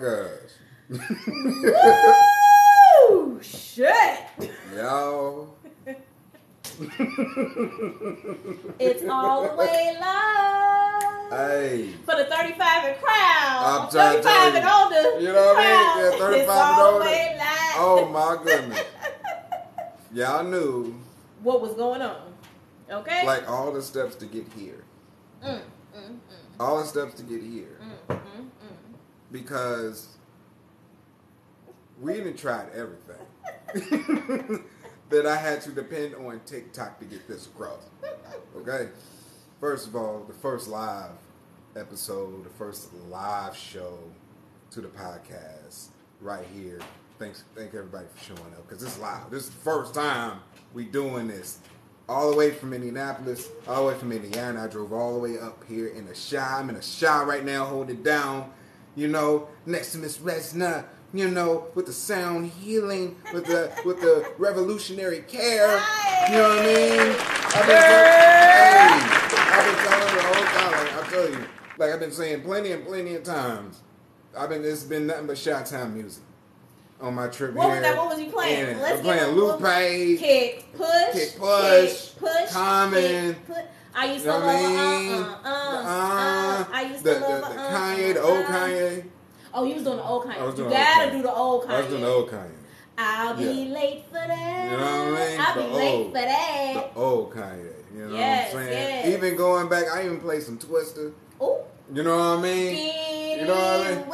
my gosh. Woo! Shit! Y'all. It's all the way love. Hey. For the 35 and crowd. 35 and older. You know what I mean? Yeah, 35 it's and all older. Way live. Oh my goodness. Y'all knew what was going on. Okay? Like all the steps to get here. All the steps to get here. Because we didn't try everything. That I had to depend on TikTok to get this across. Okay? First of all, the first live episode, the first live show to the podcast right here. Thank everybody for showing up because it's live. This is the first time we doing this. All the way from Indianapolis, all the way from Indiana. I drove all the way up here in the shy. I'm in the shy right now, holding it down, you know, next to Miss Rezna, you know, with the sound healing, with the revolutionary care. Hi. You know what I mean? I've been telling the whole time, I tell you, like I've been saying plenty of times. It's been nothing but Chi-Town music. On my trip what here. What was you playing? And let's get playing Lupe, Kick Push, Common. I used to love the Kanye, the old Kanye. Oh, you was doing the old Kanye. You gotta do the old Kanye. I was doing the old Kanye. I'll be late for that. You know what I mean? The old Kanye. You know what I'm saying? Yes. Even going back, I even played some Twister. Oh. You know what I mean? You know what I mean?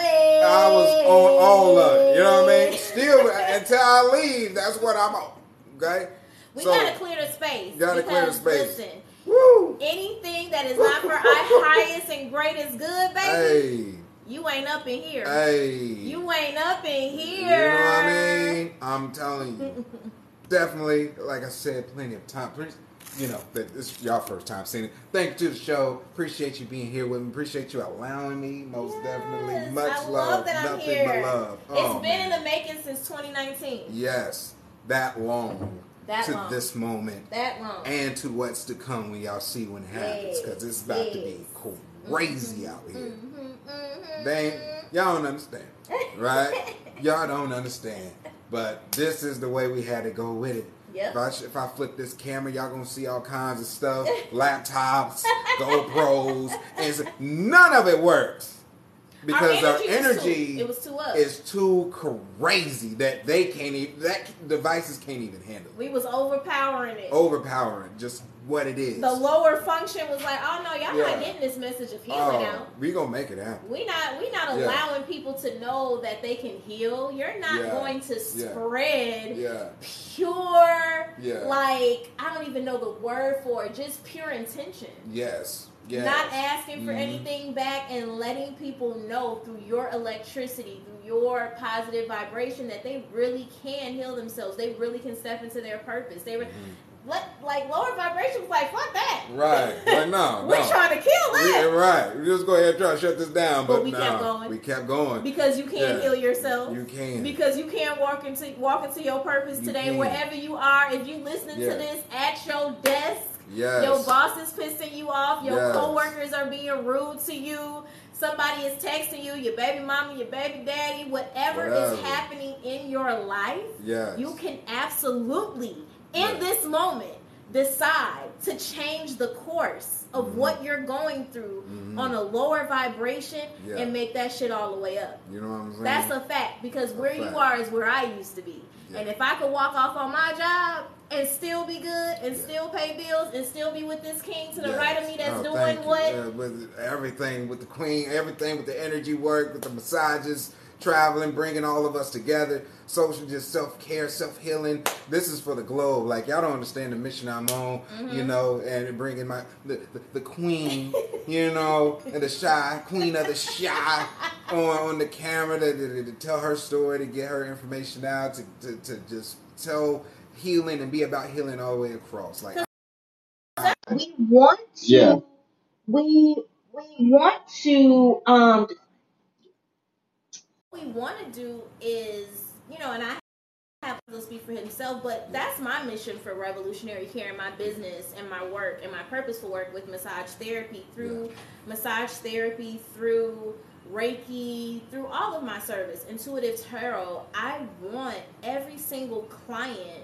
I was on all of it. You know what I mean? Still, until I leave, that's what I'm on. Okay? We gotta clear the space. Gotta clear the space. Listen, woo! Anything that is not for our highest and greatest good, baby, you ain't up in here. Hey. You ain't up in here. You know what I mean? I'm telling you. Definitely, like I said, plenty of time. You know, that this is y'all first time seeing it. Thank you to the show. Appreciate you being here with me. Appreciate you allowing me. Most definitely. Much love. Nothing but love. Oh, it's been in the making since 2019. Yes. That long. This moment. That long. And to what's to come when y'all see when it happens. Because it's about to be crazy out here. Y'all don't understand. Right? Y'all don't understand. But this is the way we had to go with it. Yep. If I flip this camera, y'all gonna see all kinds of stuff. Laptops, GoPros, none of it works. Because our energy is too crazy that they can't even, devices can't even handle it. We was overpowering it. Overpowering, just what it is. The lower function was like, oh no, y'all not getting this message of healing out. We gonna make it happen. We not allowing people to know that they can heal. You're not going to spread pure, like, I don't even know the word for it, just pure intention. Yes. Yes. Not asking for anything back and letting people know through your electricity, through your positive vibration, that they really can heal themselves. They really can step into their purpose. Lower vibration was like, fuck that. Right. Like, no. We're trying to kill that. Right. We just go ahead and try to shut this down. But we kept going. We kept going. Because you can't heal yourself. You can. Because you can't walk into your purpose today, wherever you are. If you're listening to this at your desk. Yes. Your boss is pissing you off. Your coworkers are being rude to you. Somebody is texting you. Your baby mama, your baby daddy, whatever is happening in your life, you can absolutely, in this moment, decide to change the course of what you're going through on a lower vibration and make that shit all the way up. You know what I'm saying? That's a fact, because you are is where I used to be. And if I could walk off on my job and still be good and still pay bills and still be with this king to the right of me that's doing what? With everything, with the queen, everything with the energy work, with the massages, traveling, bringing all of us together, social, just self-care, self-healing. This is for the globe. Like, y'all don't understand the mission I'm on, you know, and bringing my the queen, you know, and the shy, queen of the shy on the camera to tell her story, to get her information out, to just tell healing and be about healing all the way across. Like, we want to, what we want to do is, you know, and I have to speak for himself, but that's my mission for Revolutionary Care, my business and my work and my purposeful work with massage therapy, through Reiki, through all of my service, Intuitive Tarot, I want every single client,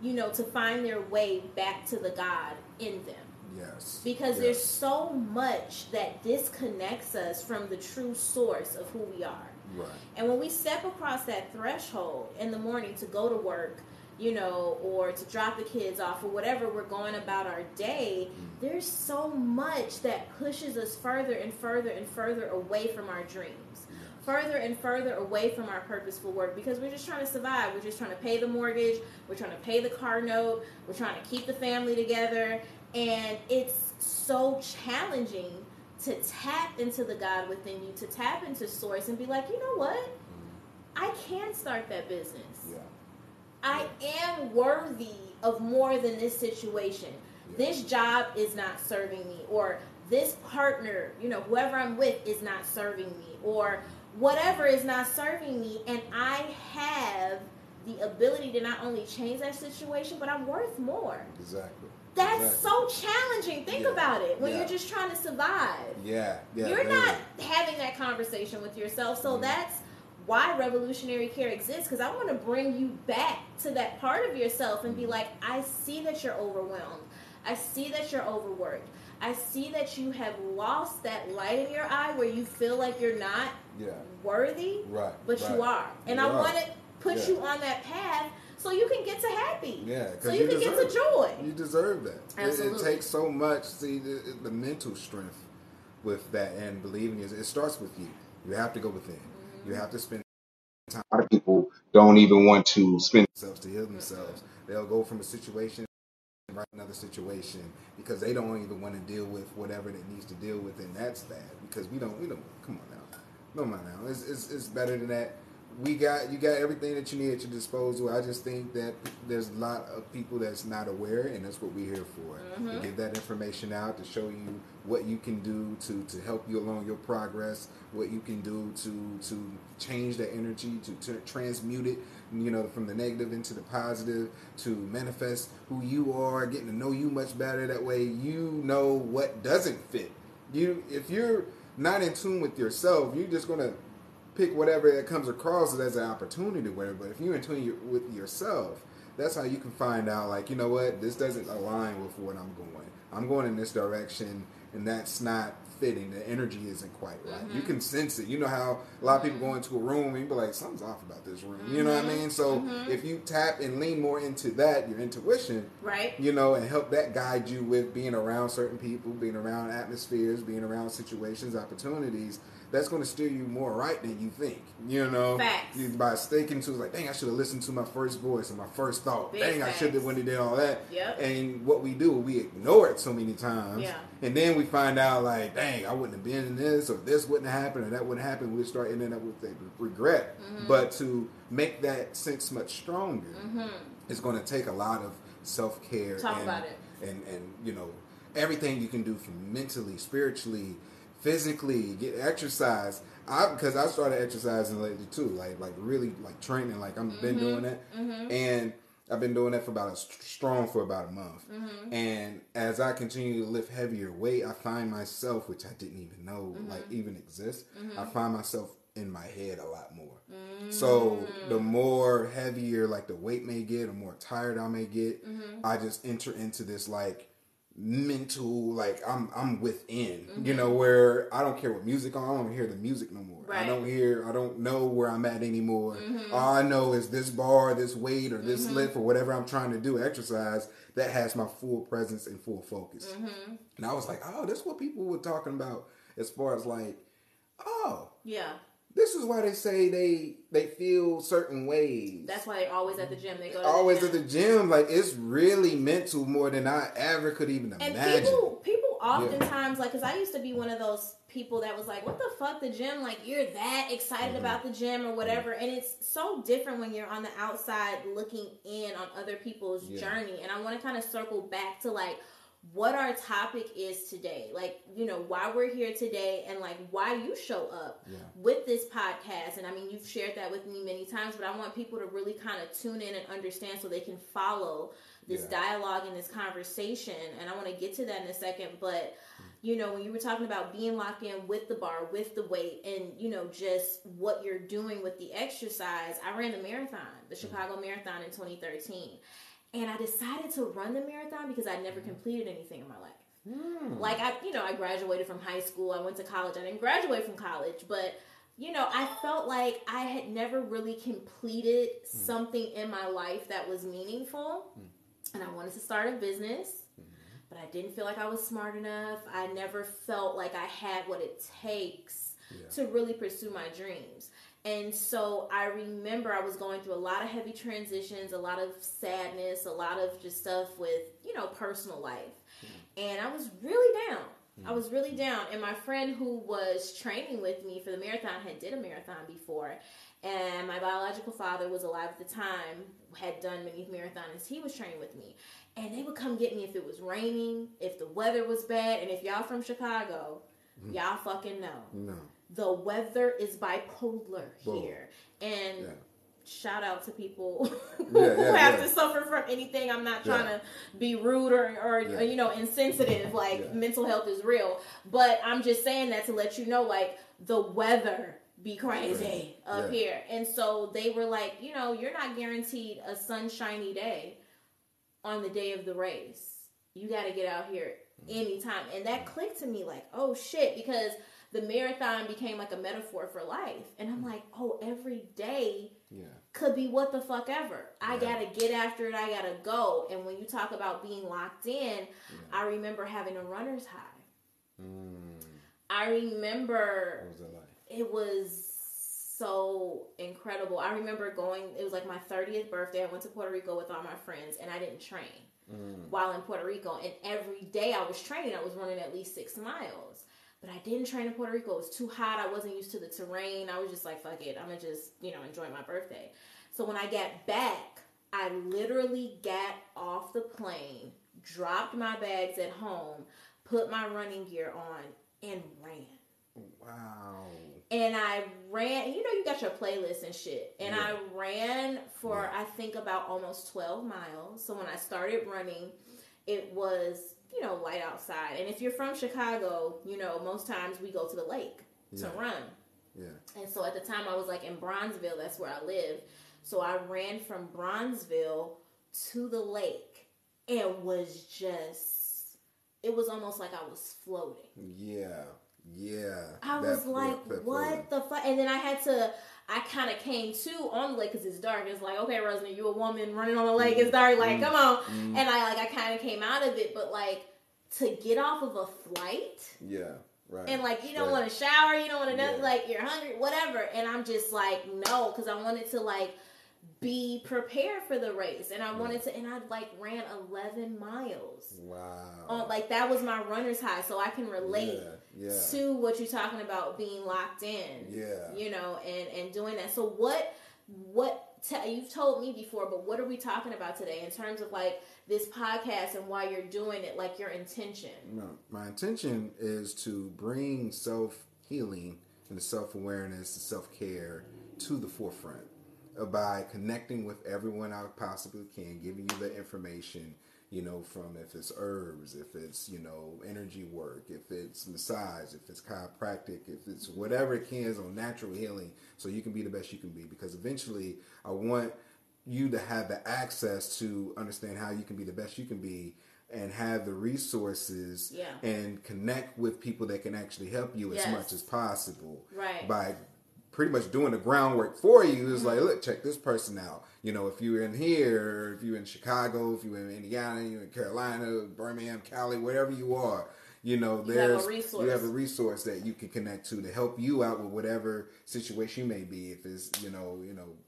you know, to find their way back to the God in them. Yes. Because there's so much that disconnects us from the true source of who we are. Right. And when we step across that threshold in the morning to go to work, you know, or to drop the kids off or whatever we're going about our day, there's so much that pushes us further and further and further away from our dreams, further and further away from our purposeful work, because we're just trying to survive. We're just trying to pay the mortgage. We're trying to pay the car note. We're trying to keep the family together. And it's so challenging to tap into the God within you, to tap into source and be like, you know what? I can start that business. Yeah. I am worthy of more than this situation. Yeah. This job is not serving me, or this partner, you know, whoever I'm with is not serving me, or whatever is not serving me, and I have the ability to not only change that situation, but I'm worth more. Exactly. That's so challenging. Think about it. When you're just trying to survive. You're not having that conversation with yourself, so that's why Revolutionary Care exists, because I want to bring you back to that part of yourself and be like, I see that you're overwhelmed. I see that you're overworked. I see that you have lost that light in your eye where you feel like you're not worthy, but you are. And I want to put you on that path so you can get to happy. Yeah, so you can get to joy. You deserve that. Absolutely. It takes so much. See, the mental strength with that and believing is, it starts with you. You have to go within. You have to spend time. A lot of people don't even want to spend themselves to heal themselves. They'll go from a situation to another situation because they don't even want to deal with whatever that needs to deal with, and that's bad because we don't. Come on now, no mind now. It's better than that. You got everything that you need at your disposal. I just think that there's a lot of people that's not aware, and that's what we're here for. To give that information out, to show you what you can do to help you along your progress, what you can do to change that energy, to transmute it, you know, from the negative into the positive, to manifest who you are, getting to know you much better. That way you know what doesn't fit. If you're not in tune with yourself, you're just going to pick whatever that comes across as an opportunity, whatever. But if you're in tune with yourself, that's how you can find out, like, you know what, this doesn't align with what I'm going. I'm going in this direction, and that's not fitting. The energy isn't quite right. You can sense it. You know how a lot of people go into a room and you be like, something's off about this room. You know what I mean? So if you tap and lean more into that, your intuition, right? You know, and help that guide you with being around certain people, being around atmospheres, being around situations, opportunities. That's going to steer you more right than you think, you know? Facts. By sticking to, like, dang, I should have listened to my first voice and my first thought. I should have went and did all that. Yep. And what we do, we ignore it so many times. Yeah. And then we find out, like, dang, I wouldn't have been in this, or this wouldn't have happened, or that wouldn't happen. We'll start ending up with that regret. But to make that sense much stronger, it's going to take a lot of self-care. And, you know, everything you can do from mentally, spiritually, physically, get exercise. Because I started exercising lately too, like really like training. Like I've been doing that, and I've been doing that for about a month. And as I continue to lift heavier weight, I find myself, which I didn't even know like even exist. I find myself in my head a lot more. So the more heavier like the weight may get, the more tired I may get. I just enter into this like mental, like I'm within, you know, where I don't care what music on. I don't hear the music no more. Right. I don't know where I'm at anymore. All I know is this bar, this weight, or this lift, or whatever I'm trying to do, exercise, that has my full presence and full focus. And I was like, oh, that's what people were talking about as far as like, oh, yeah. This is why they say they feel certain ways. That's why they're always at the gym. They go always at the gym. Like, it's really mental more than I ever could even imagine. And people oftentimes, like, because I used to be one of those people that was like, what the fuck, the gym? Like, you're that excited about the gym or whatever. And it's so different when you're on the outside looking in on other people's journey. And I want to kind of circle back to, like, what our topic is today, like, you know, why we're here today, and like why you show up with this podcast. And I mean, you've shared that with me many times, but I want people to really kind of tune in and understand so they can follow this dialogue and this conversation. And I want to get to that in a second, but you know, when you were talking about being locked in with the bar, with the weight, and, you know, just what you're doing with the exercise, I ran the marathon, the Chicago Marathon in 2013. And I decided to run the marathon because I'd never completed anything in my life. Like, I graduated from high school. I went to college. I didn't graduate from college. But, you know, I felt like I had never really completed something in my life that was meaningful. And I wanted to start a business. But I didn't feel like I was smart enough. I never felt like I had what it takes to really pursue my dreams. And so I remember I was going through a lot of heavy transitions, a lot of sadness, a lot of just stuff with, you know, personal life. And I was really down. I was really down. And my friend who was training with me for the marathon had did a marathon before. And my biological father was alive at the time, had done many marathons. He was training with me. And they would come get me if it was raining, if the weather was bad. And if y'all from Chicago, y'all fucking know. The weather is bipolar here. And shout out to people who have to suffer from anything. I'm not trying to be rude or you know, insensitive. Like, mental health is real. But I'm just saying that to let you know, like, the weather be crazy up here. And so they were like, you know, you're not guaranteed a sunshiny day on the day of the race. You got to get out here anytime. And that clicked to me like, oh shit, because the marathon became like a metaphor for life. And I'm like, oh, every day could be what the fuck ever. I got to get after it. I got to go. And when you talk about being locked in, I remember having a runner's high. I remember... What was that like? It was so incredible. I remember going, it was like my 30th birthday. I went to Puerto Rico with all my friends and I didn't train while in Puerto Rico. And every day I was training, I was running at least 6 miles. But I didn't train in Puerto Rico. It was too hot. I wasn't used to the terrain. I was just like, fuck it. I'm going to just, you know, enjoy my birthday. So when I got back, I literally got off the plane, dropped my bags at home, put my running gear on, and ran. Wow. And I ran, you know, you got your playlist and shit. And I ran for, I think, about almost 12 miles. So when I started running, it was, you know, light outside. And if you're from Chicago, you know, most times we go to the lake to run. And so at the time I was like in Bronzeville, that's where I live. So I ran from Bronzeville to the lake and was just, it was almost like I was floating. I was like, what the fuck? And then I had to, I kind of came to on the lake because it's dark. It's like, okay, Rezna, you a woman running on the lake. It's dark. Like, come on. And I kind of came out of it. But, like, to get off of a flight. And, like, you don't want to shower. You don't want to nothing. Like, you're hungry, whatever. And I'm just like, no, because I wanted to, like, be prepared for the race. And I wanted to, and I like ran 11 miles. Wow. Like, that was my runner's high. So I can relate. To what you're talking about being locked in, you know, and doing that. So you've told me before, but what are we talking about today in terms of like this podcast and why you're doing it, like your intention? No, my intention is to bring self-healing and self-awareness and self-care to the forefront by connecting with everyone I possibly can, giving you the information. You know, from if it's herbs, if it's, you know, energy work, if it's massage, if it's chiropractic, if it's whatever it can is on natural healing, so you can be the best you can be. Because eventually I want you to have the access to understand how you can be the best you can be and have the resources and connect with people that can actually help you as much as possible. Right. By pretty much doing the groundwork for you. It's like, look, check this person out. You know, if you're in here, if you're in Chicago, if you're in Indiana, you're in Carolina, Birmingham, Cali, wherever you are, you know, you have a resource that you can connect to help you out with whatever situation you may be. If it's, you know,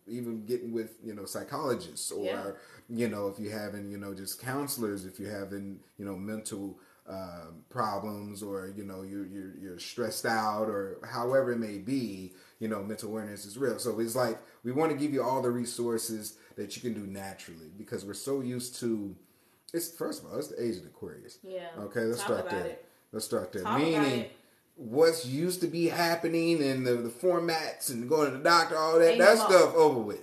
even getting with, you know, psychologists or, you know, if you're having, you know, just counselors, if you're having, you know, mental problems or, you know, you're stressed out or however it may be, you know, mental awareness is real. So it's like, we want to give you all the resources that you can do naturally because we're so used to, first of all, it's the age of Aquarius. Yeah. Okay, let's start there. Meaning what's used to be happening and the formats and going to the doctor, all that, stuff over with.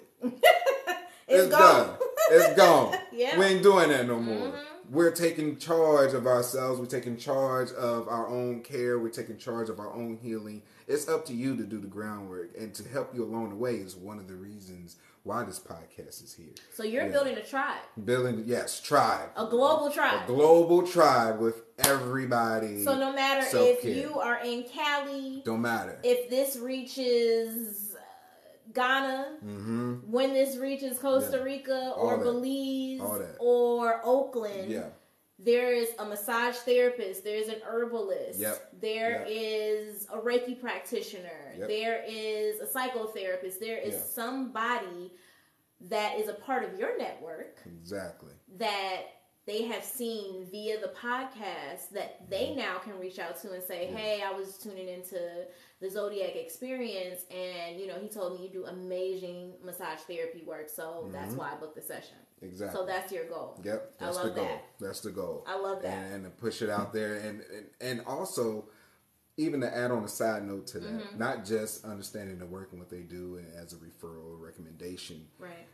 It's gone. It's gone. We ain't doing that no more. we're taking charge of ourselves. We're taking charge of our own care. We're taking charge of our own healing. It's up to you to do the groundwork, and to help you along the way is one of the reasons why this podcast is here. So you're building a tribe. Tribe. A global tribe. A global tribe with everybody. So no matter self-care. If you are in Cali. Don't matter. If this reaches Ghana, mm-hmm. when this reaches Costa Rica or Belize or Oakland, there is a massage therapist, there is an herbalist, there is a Reiki practitioner, there is a psychotherapist, there is somebody that is a part of your network. Exactly. That they have seen via the podcast that they now can reach out to and say, hey, I was tuning into the Zodyac Experience, and, you know, he told me you do amazing massage therapy work, so that's why I booked the session. Exactly. So that's your goal. Yep. That's the goal. That's the goal. I love that. And to push it out there. And also, even to add on a side note to that, not just understanding the work and what they do and as a referral or recommendation. Right.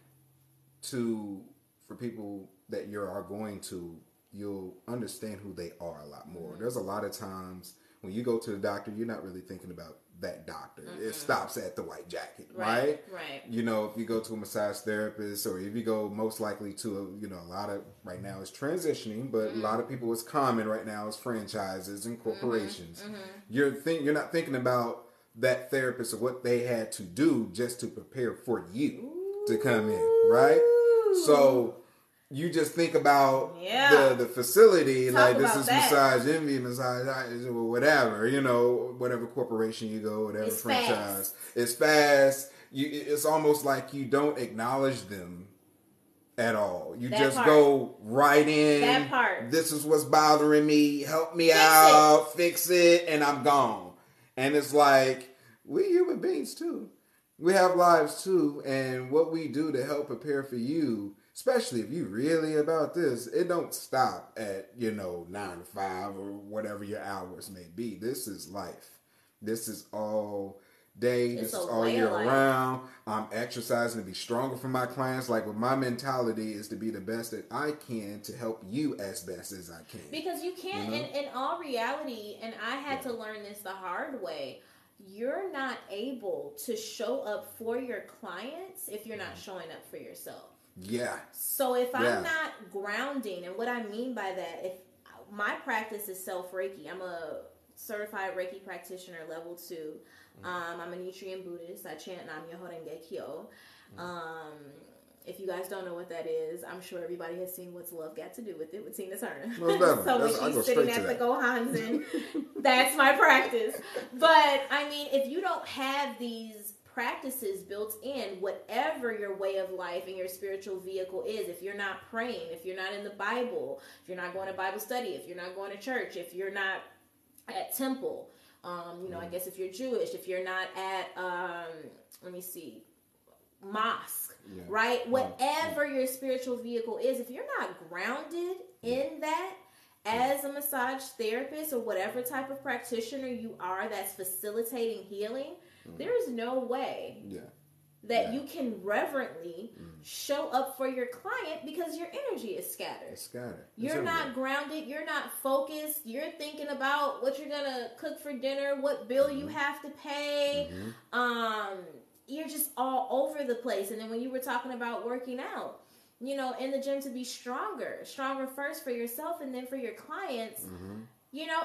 For people that you are going to, you'll understand who they are a lot more. Mm-hmm. There's a lot of times when you go to the doctor, you're not really thinking about that doctor. Mm-hmm. It stops at the white jacket, right? You know, if you go to a massage therapist, or if you go most likely to, a lot of, right now it's transitioning, but a lot of people, it's common right now, is franchises and corporations. Mm-hmm. Mm-hmm. You're not thinking about that therapist or what they had to do just to prepare for you to come in, right? So you just think about the facility, this is massage envy, massage whatever, whatever corporation you go, whatever it's franchise. Fast. It's fast. It's almost like you don't acknowledge them at all. You go right in. That part. This is what's bothering me. Help me out. Fix it. And I'm gone. And it's like, we human beings too. We have lives too, and what we do to help prepare for you, especially if you really about this, it don't stop at, 9 to 5 or whatever your hours may be. This is life. This is all day. This is all year round. I'm exercising to be stronger for my clients. With my mentality is to be the best that I can to help you as best as I can. Because you can't, in all reality, and I had to learn this the hard way, you're not able to show up for your clients if you're not showing up for yourself. Yeah. So if I'm not grounding, and what I mean by that, if my practice is self-Reiki, I'm a certified Reiki practitioner, level 2. I'm a Nichiren Buddhist. I chant Nam-myoho Renge Kyo. If you guys don't know what that is, I'm sure everybody has seen What's Love Got to Do with It with Tina Turner. So when she's sitting at the Gohanzen, that's my practice. But, I mean, if you don't have these practices built in, whatever your way of life and your spiritual vehicle is, if you're not praying, if you're not in the Bible, if you're not going to Bible study, if you're not going to church, if you're not at temple, I guess if you're Jewish, if you're not at, mosque. Yeah. Right? Whatever your spiritual vehicle is, if you're not grounded in that as a massage therapist or whatever type of practitioner you are that's facilitating healing, there is no way that you can reverently show up for your client, because your energy is scattered. It's scattered. You're not grounded. You're not focused. You're thinking about what you're going to cook for dinner, what bill you have to pay, you're just all over the place. And then when you were talking about working out, in the gym, to be stronger first for yourself and then for your clients,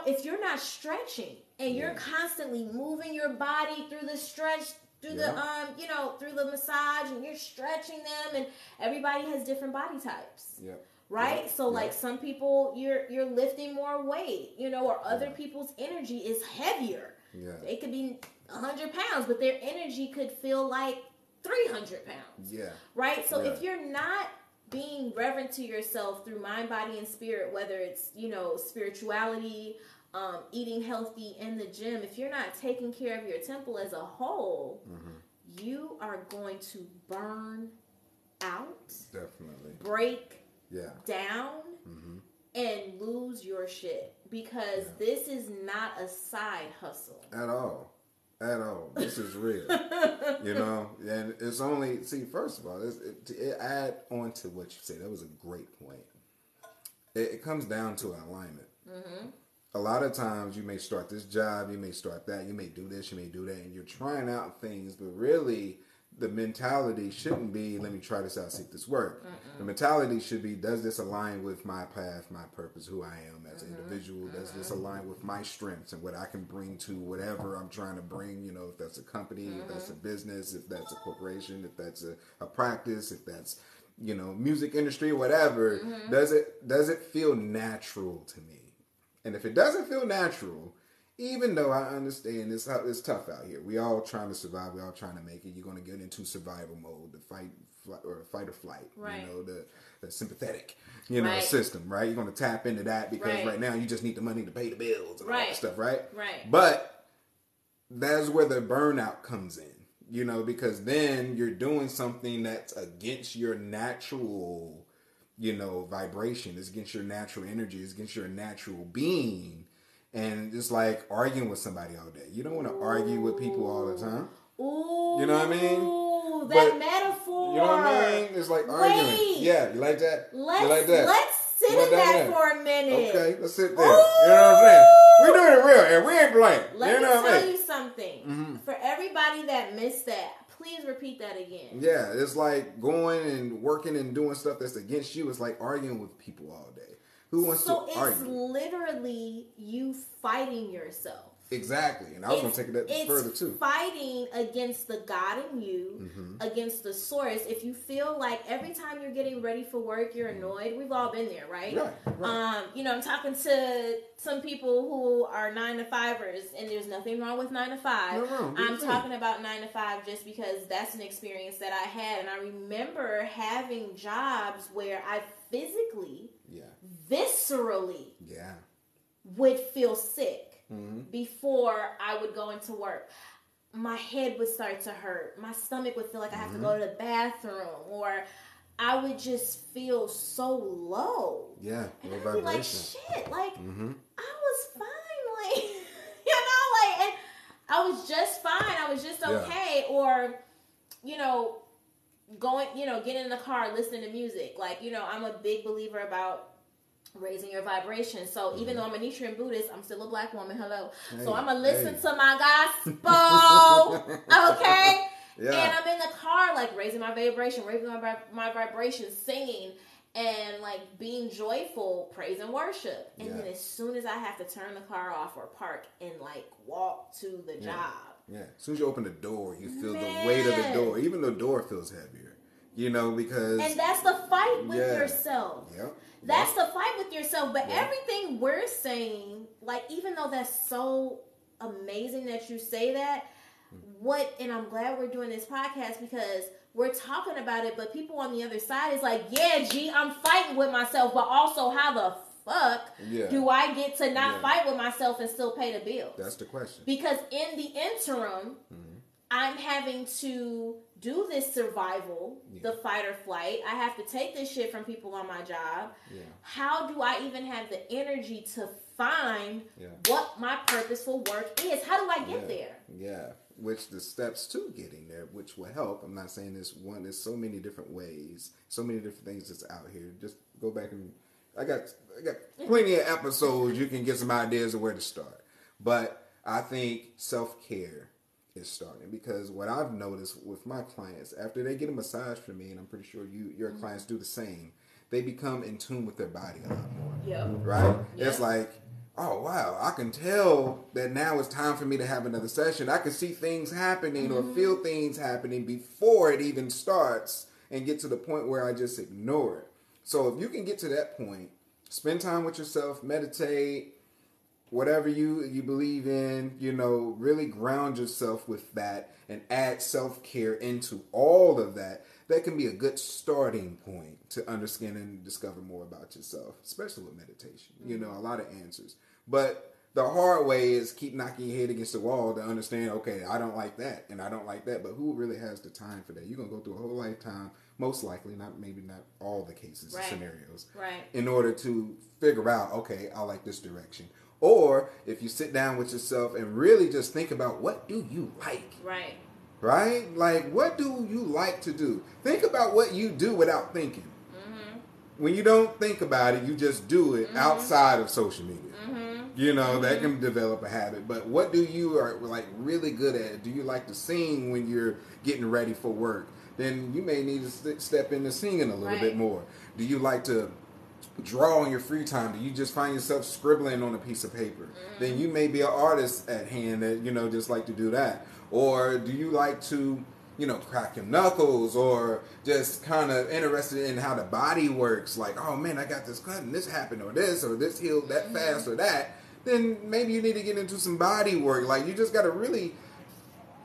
if you're not stretching and you're constantly moving your body through the stretch, through the, through the massage, and you're stretching them, and everybody has different body types. Yeah. Right? Yep. So, some people, you're lifting more weight, or other people's energy is heavier. Yeah. They could be 100 pounds, but their energy could feel like 300 pounds. Yeah. Right? So, if you're not being reverent to yourself through mind, body, and spirit, whether it's, spirituality, eating healthy in the gym, if you're not taking care of your temple as a whole, you are going to burn out. Definitely. Break down and lose your shit, because this is not a side hustle at all. This is real. And it's only, first of all, to add on to what you said, that was a great point. It comes down to alignment. Mm-hmm. A lot of times you may start this job, you may start that, you may do this, you may do that, and you're trying out things, but really the mentality shouldn't be, let me try this out, see if this works. The mentality should be, does this align with my path, my purpose, who I am as an individual? Does this align with my strengths and what I can bring to whatever I'm trying to bring, you know, if that's a company, if that's a business, if that's a corporation, if that's a practice, if that's, you know, music industry, whatever. Does it feel natural to me? And if it doesn't feel natural, even though I understand it's tough out here, we all trying to survive, we all trying to make it. You're going to get into survival mode, the fight or flight, right. You know, the sympathetic, you know, right. system, right? You're going to tap into that because right now you just need the money to pay the bills and all that stuff, right? Right. But that's where the burnout comes in, you know, because then you're doing something that's against your natural, you know, vibration. It's against your natural energy. It's against your natural being. And it's like arguing with somebody all day. You don't want to argue with people all the time. Ooh. You know what I mean? That but metaphor. You know what I mean? It's like arguing. Wait. Yeah, you like that? Let's sit in that for a minute. Okay, let's sit there. Ooh. You know what I'm saying? We're doing it real and we ain't playing. Let me tell you something. Mm-hmm. For everybody that missed that, please repeat that again. Yeah, it's like going and working and doing stuff that's against you. It's like arguing with people all day. Who wants to argue? So it's literally you fighting yourself. Exactly. And I was going to take it further too. It's fighting against the God in you, against the source. If you feel like every time you're getting ready for work, you're annoyed. We've all been there, right? Right. You know, I'm talking to some people who are 9-to-5ers, and there's nothing wrong with 9-to-5. No, I'm talking about 9-to-5 just because that's an experience that I had. And I remember having jobs where I physically, viscerally, would feel sick. Before I would go into work, my head would start to hurt. My stomach would feel like I have to go to the bathroom, or I would just feel so low. Yeah, and I'd be like, shit, like I was fine, like you know, like and I was just fine. I was just okay, or you know, going, you know, getting in the car, listening to music. Like you know, I'm a big believer about raising your vibration. So even though I'm a Nietzschean Buddhist, I'm still a black woman. Hello. Hey, so I'm going to listen to my gospel. Okay? Yeah. And I'm in the car, like, raising my vibration, raising my vibration, singing, and, like, being joyful, praise and worship. And then as soon as I have to turn the car off or park and, like, walk to the job. Yeah. As soon as you open the door, you feel the weight of the door. Even the door feels heavier. You know, because... And that's the fight with yourself. Yep. That's the fight with yourself. But everything we're saying, like, even though that's so amazing that you say that, and I'm glad we're doing this podcast because we're talking about it, but people on the other side is like, yeah, G, I'm fighting with myself, but also how the fuck do I get to not fight with myself and still pay the bills? That's the question. Because in the interim, I'm having to do this survival, the fight or flight. I have to take this shit from people on my job. Yeah. How do I even have the energy to find what my purposeful work is? How do I get there? Yeah, which the steps to getting there, which will help. I'm not saying this one. There's so many different ways, so many different things that's out here. Just go back and I got plenty of episodes. You can get some ideas of where to start. But I think self-care is starting, because what I've noticed with my clients, after they get a massage from me, and I'm pretty sure your clients do the same, they become in tune with their body a lot more. Right? It's like, oh wow, I can tell that now it's time for me to have another session. I can see things happening or feel things happening before it even starts and get to the point where I just ignore it. So if you can get to that point, spend time with yourself, meditate, whatever you believe in, you know, really ground yourself with that and add self-care into all of that. That can be a good starting point to understand and discover more about yourself, especially with meditation. You know, a lot of answers. But the hard way is keep knocking your head against the wall to understand, okay, I don't like that and I don't like that. But who really has the time for that? You're going to go through a whole lifetime, most likely, maybe not all the cases and scenarios, in order to figure out, okay, I like this direction. Or if you sit down with yourself and really just think about what do you like? Right? Like, what do you like to do? Think about what you do without thinking. when you don't think about it, you just do it outside of social media. You know, that can develop a habit. But what do you are like really good at? Do you like to sing when you're getting ready for work? Then you may need to step into singing a little bit more. Do you like to draw in your free time? Do you just find yourself scribbling on a piece of paper? Then you may be an artist at hand that, you know, just like to do that. Or do you like to, you know, crack your knuckles, or just kind of interested in how the body works? Like, oh man, I got this cut and this happened, or this healed that fast or that. Then maybe you need to get into some body work. Like, you just got to really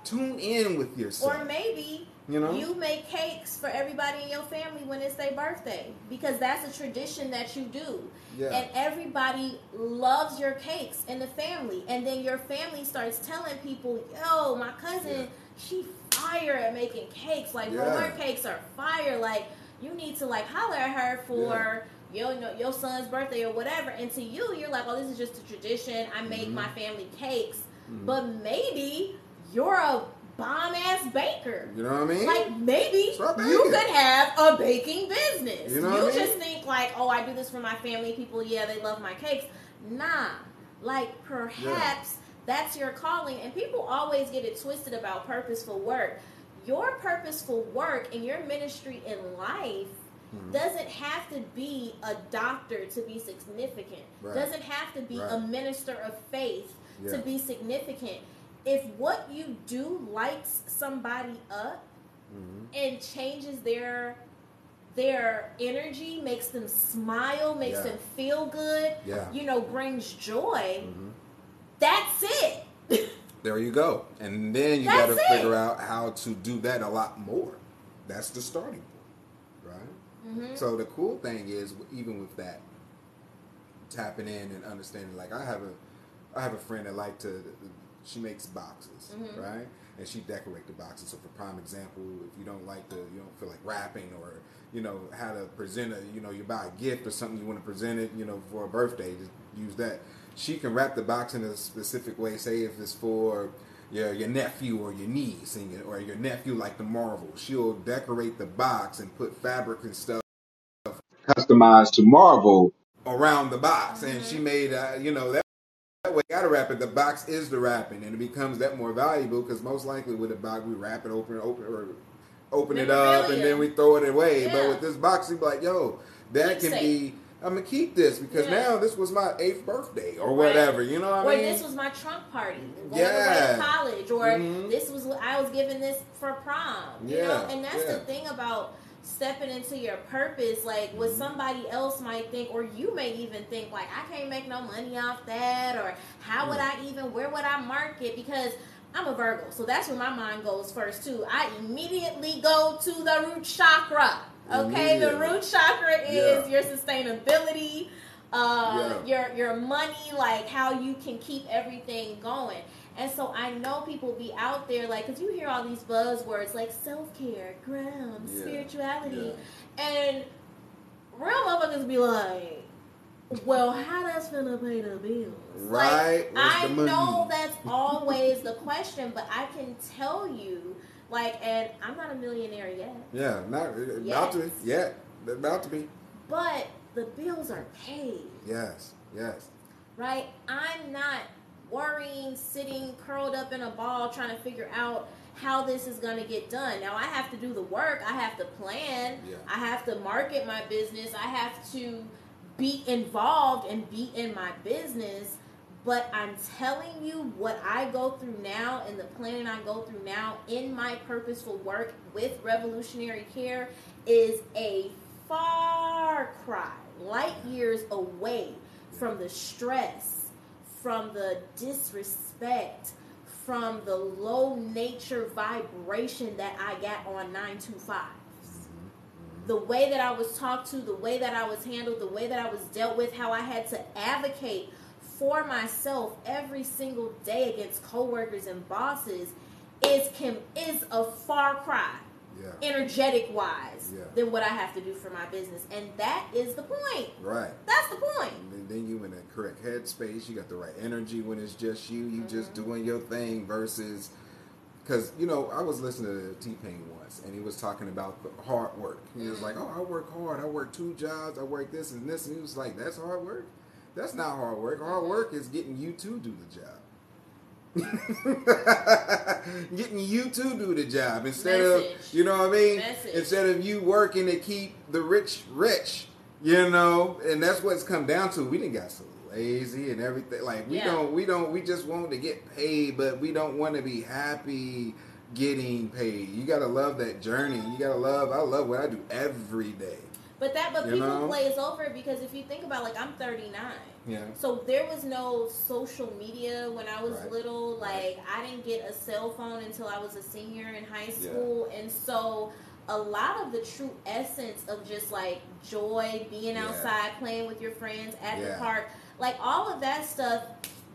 tune in with yourself. Or maybe you make cakes for everybody in your family when it's their birthday, because that's a tradition that you do. And everybody loves your cakes in the family. And then your family starts telling people, yo, my cousin, she fire at making cakes. Like, her cakes are fire. Like, you need to, like, holler at her for... your son's birthday or whatever. And to you, you're like, oh, this is just a tradition. I make my family cakes. But maybe you're a bomb-ass baker. You know what I mean? Like, maybe you could have a baking business. You know what I mean? Just think like, oh, I do this for my family. People, they love my cakes. Nah. Like, perhaps that's your calling. And people always get it twisted about purposeful work. Your purposeful work and your ministry in life doesn't have to be a doctor to be significant. Doesn't have to be a minister of faith to be significant. If what you do lights somebody up and changes their energy, makes them smile, makes them feel good, you know, brings joy, that's it. There you go. And then you got to figure out how to do that a lot more. That's the starting point. So the cool thing is, even with that, tapping in and understanding, like, I have a friend that she makes boxes, right? And she decorates the boxes. So for prime example, if you don't you don't feel like wrapping or, you know, how to present you buy a gift or something, you want to present it, for a birthday, just use that. She can wrap the box in a specific way, say if it's for your nephew or your niece, or your nephew like the Marvel. She'll decorate the box and put fabric and stuff customized to Marvel around the box. And she made, that way, gotta wrap it. The box is the wrapping, and it becomes that more valuable because most likely with a box, we wrap it open it up, and then we throw it away. But with this box, you'd be like, yo, that can be... I'm going to keep this because now this was my 8th birthday or whatever, you know what I mean? Or this was my trunk party going away to college, or I was giving this for prom, you know? And that's the thing about stepping into your purpose, like what somebody else might think, or you may even think like, I can't make no money off that, or how would I even, where would I market? Because I'm a Virgo, so that's where my mind goes first too. I immediately go to the root chakra. Okay, the root chakra is your sustainability, your money, like how you can keep everything going. And so I know people be out there, like, because you hear all these buzzwords like self-care, ground, spirituality. And real motherfuckers be like, well, how that's finna pay the bills? Right. Like, I know that's always the question, but I can tell you, like, and I'm not a millionaire yet. Yeah, about to be. But the bills are paid. Yes. Right? I'm not worrying, sitting, curled up in a ball, trying to figure out how this is going to get done. Now, I have to do the work. I have to plan. Yeah. I have to market my business. I have to be involved and be in my business. But I'm telling you, what I go through now and the planning I go through now in my purposeful work with Revolutionary Care is a far cry, light years away from the stress, from the disrespect, from the low nature vibration that I got on 925s. The way that I was talked to, the way that I was handled, the way that I was dealt with, how I had to advocate for myself every single day against coworkers and bosses is a far cry, energetic wise, than what I have to do for my business. And that is the point. Right. That's the point. And then you in the correct headspace, you got the right energy when it's just you just doing your thing versus Because, you know, I was listening to T-Pain once, and he was talking about hard work. He was like, oh, I work hard. I work 2 jobs. I work this and this. And he was like, that's hard work? That's not hard work. Hard work is getting you to do the job. Getting you to do the job instead of, you know what I mean? Instead of you working to keep the rich rich, you know? And that's what it's come down to. We didn't got so lazy and everything. Like we just want to get paid, but we don't want to be happy getting paid. You gotta love that journey. You gotta love. I love what I do every day. But people glaze over, because if you think about, like, I'm 39. Yeah. So there was no social media when I was little. Like I didn't get a cell phone until I was a senior in high school, and so a lot of the true essence of just like joy, being outside, playing with your friends at the park, like all of that stuff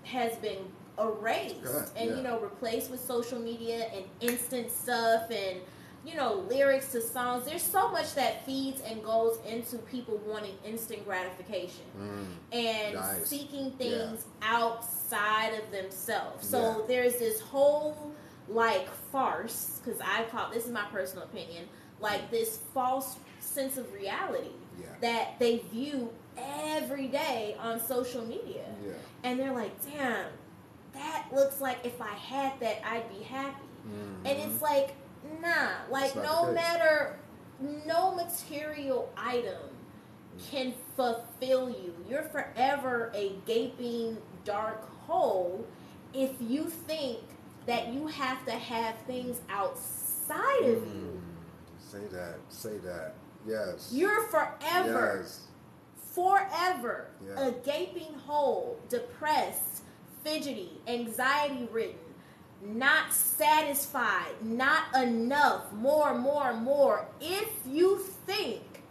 has been erased and you know, replaced with social media and instant stuff and, you know, lyrics to songs. There's so much that feeds and goes into people wanting instant gratification and seeking things outside of themselves. So there's this whole like farce, because I call, this is my personal opinion, like this false sense of reality that they view every day on social media. And they're like, damn, that looks like if I had that, I'd be happy. And it's like, nah, like no material item can fulfill you. You're forever a gaping dark hole if you think that you have to have things outside of you. Say that. Yes. You're forever, a gaping hole, depressed, fidgety, anxiety-ridden, not satisfied, not enough, more. If you think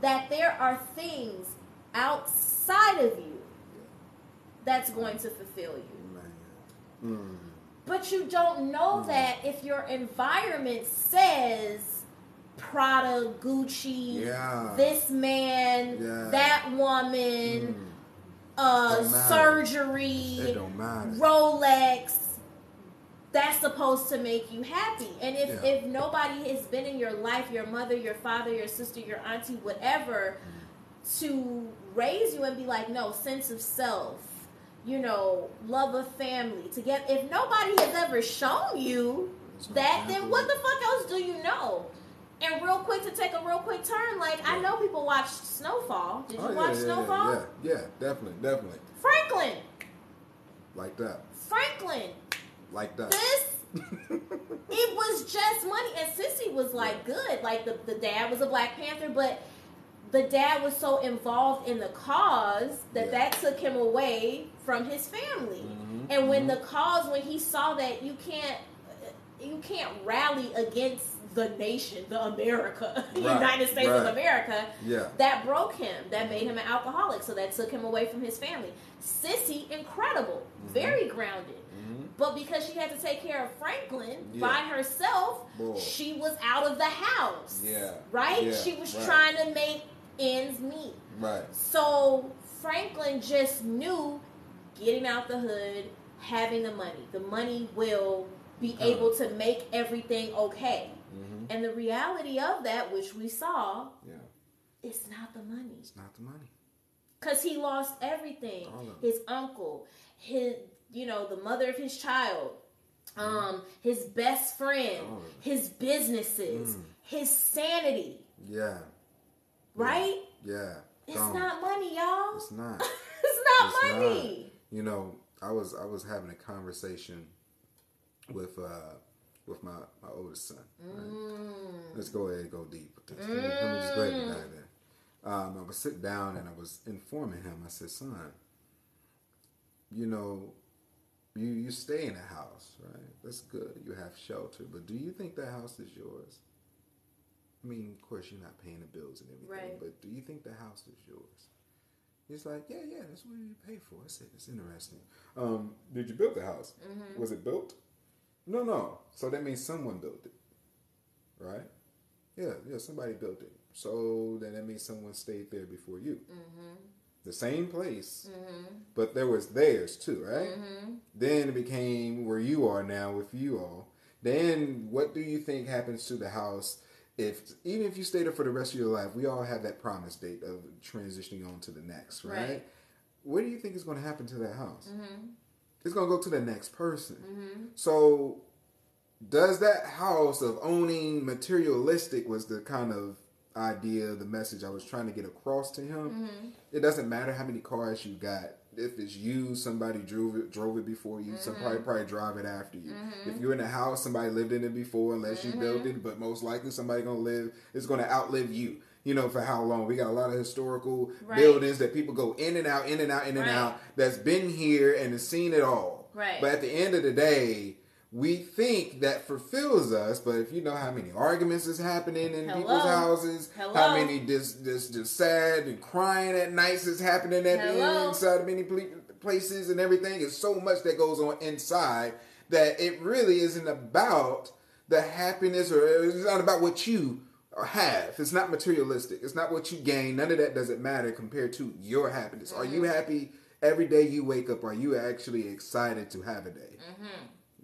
that there are things outside of you that's going to fulfill you. Man. But you don't know that if your environment says Prada, Gucci, this man, that woman, surgery, Rolex, that's supposed to make you happy. And if nobody has been in your life, your mother, your father, your sister, your auntie, whatever, to raise you and be like, no, sense of self, you know, love of family, together. If nobody has ever shown you that, then what the fuck else do you know? And real quick, to take a real quick turn, like, I know people watch Snowfall. Did you watch Snowfall? Yeah, definitely. Franklin. Like that. Franklin. Like that. It was just money. And Sissy was, like, good. Like, the dad was a Black Panther, but the dad was so involved in the cause that that took him away from his family. Mm-hmm. And when the cause, when he saw that you can't rally against the nation, the America, the United States of America, that broke him. That made him an alcoholic. So that took him away from his family. Sissy, incredible. Mm-hmm. Very grounded. But because she had to take care of Franklin by herself, she was out of the house. Yeah. Right? Yeah. She was trying to make ends meet. Right. So Franklin just knew getting out the hood, having the money. The money will be able to make everything okay. Mm-hmm. And the reality of that, which we saw, it's not the money. It's not the money. Because he lost everything. His uncle, his... you know, the mother of his child, his best friend, his businesses, his sanity. Yeah. Right? Yeah. It's not money, y'all. It's not. It's not money. You know, I was having a conversation with my oldest son. Right? Let's go ahead and go deep with this. Let me just go ahead and dive in. I was sitting down and I was informing him. I said, son, you know, You stay in a house, right? That's good. You have shelter. But do you think that house is yours? I mean, of course, you're not paying the bills and everything. Right. But do you think the house is yours? He's like, yeah, that's what you pay for. I said, that's interesting. Did you build the house? Mm-hmm. Was it built? No. So that means someone built it, right? Yeah, somebody built it. So then that means someone stayed there before you. Mm-hmm. The same place, but there was theirs too, right? Mm-hmm. Then it became where you are now with you all. Then what do you think happens to the house? Even if you stay there for the rest of your life, we all have that promise date of transitioning on to the next, right? What do you think is going to happen to that house? Mm-hmm. It's going to go to the next person. Mm-hmm. So does that house of owning materialistic was the kind of idea, the message I was trying to get across to him. Mm-hmm. It doesn't matter how many cars you got. If it's you, somebody drove it before you. Mm-hmm. Somebody probably drive it after you. Mm-hmm. If you're in a house, somebody lived in it before, unless mm-hmm. you built it. But most likely, somebody is going to outlive you. You know, for how long? We got a lot of historical buildings that people go in and out. That's been here and has seen it all. Right. But at the end of the day, we think that fulfills us, but if you know how many arguments is happening in people's houses, how many just sad and crying at nights is happening at the inside of many places and everything, it's so much that goes on inside that it really isn't about the happiness or it's not about what you have. It's not materialistic. It's not what you gain. None of that doesn't matter compared to your happiness. Mm-hmm. Are you happy every day you wake up? Are you actually excited to have a day? Mm-hmm.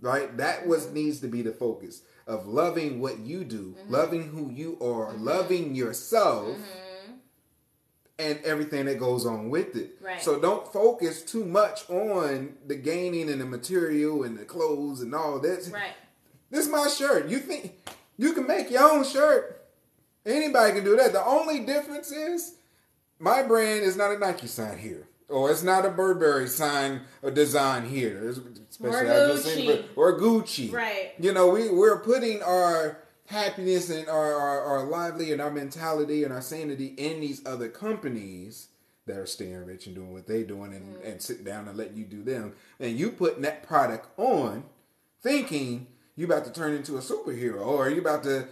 Right? That was needs to be the focus of loving what you do, mm-hmm. loving who you are, mm-hmm. loving yourself, mm-hmm. and everything that goes on with it. Right. So don't focus too much on the gaining and the material and the clothes and all that. Right. This is my shirt. You think you can make your own shirt? Anybody can do that. The only difference is my brand is not a Nike sign here. Or it's not a Burberry sign or design here. Especially or Gucci. Right. You know, we're putting our happiness and our livelihood and our mentality and our sanity in these other companies that are staying rich and doing what they're doing and sit down and let you do them. And you putting that product on thinking you about to turn into a superhero or you about to...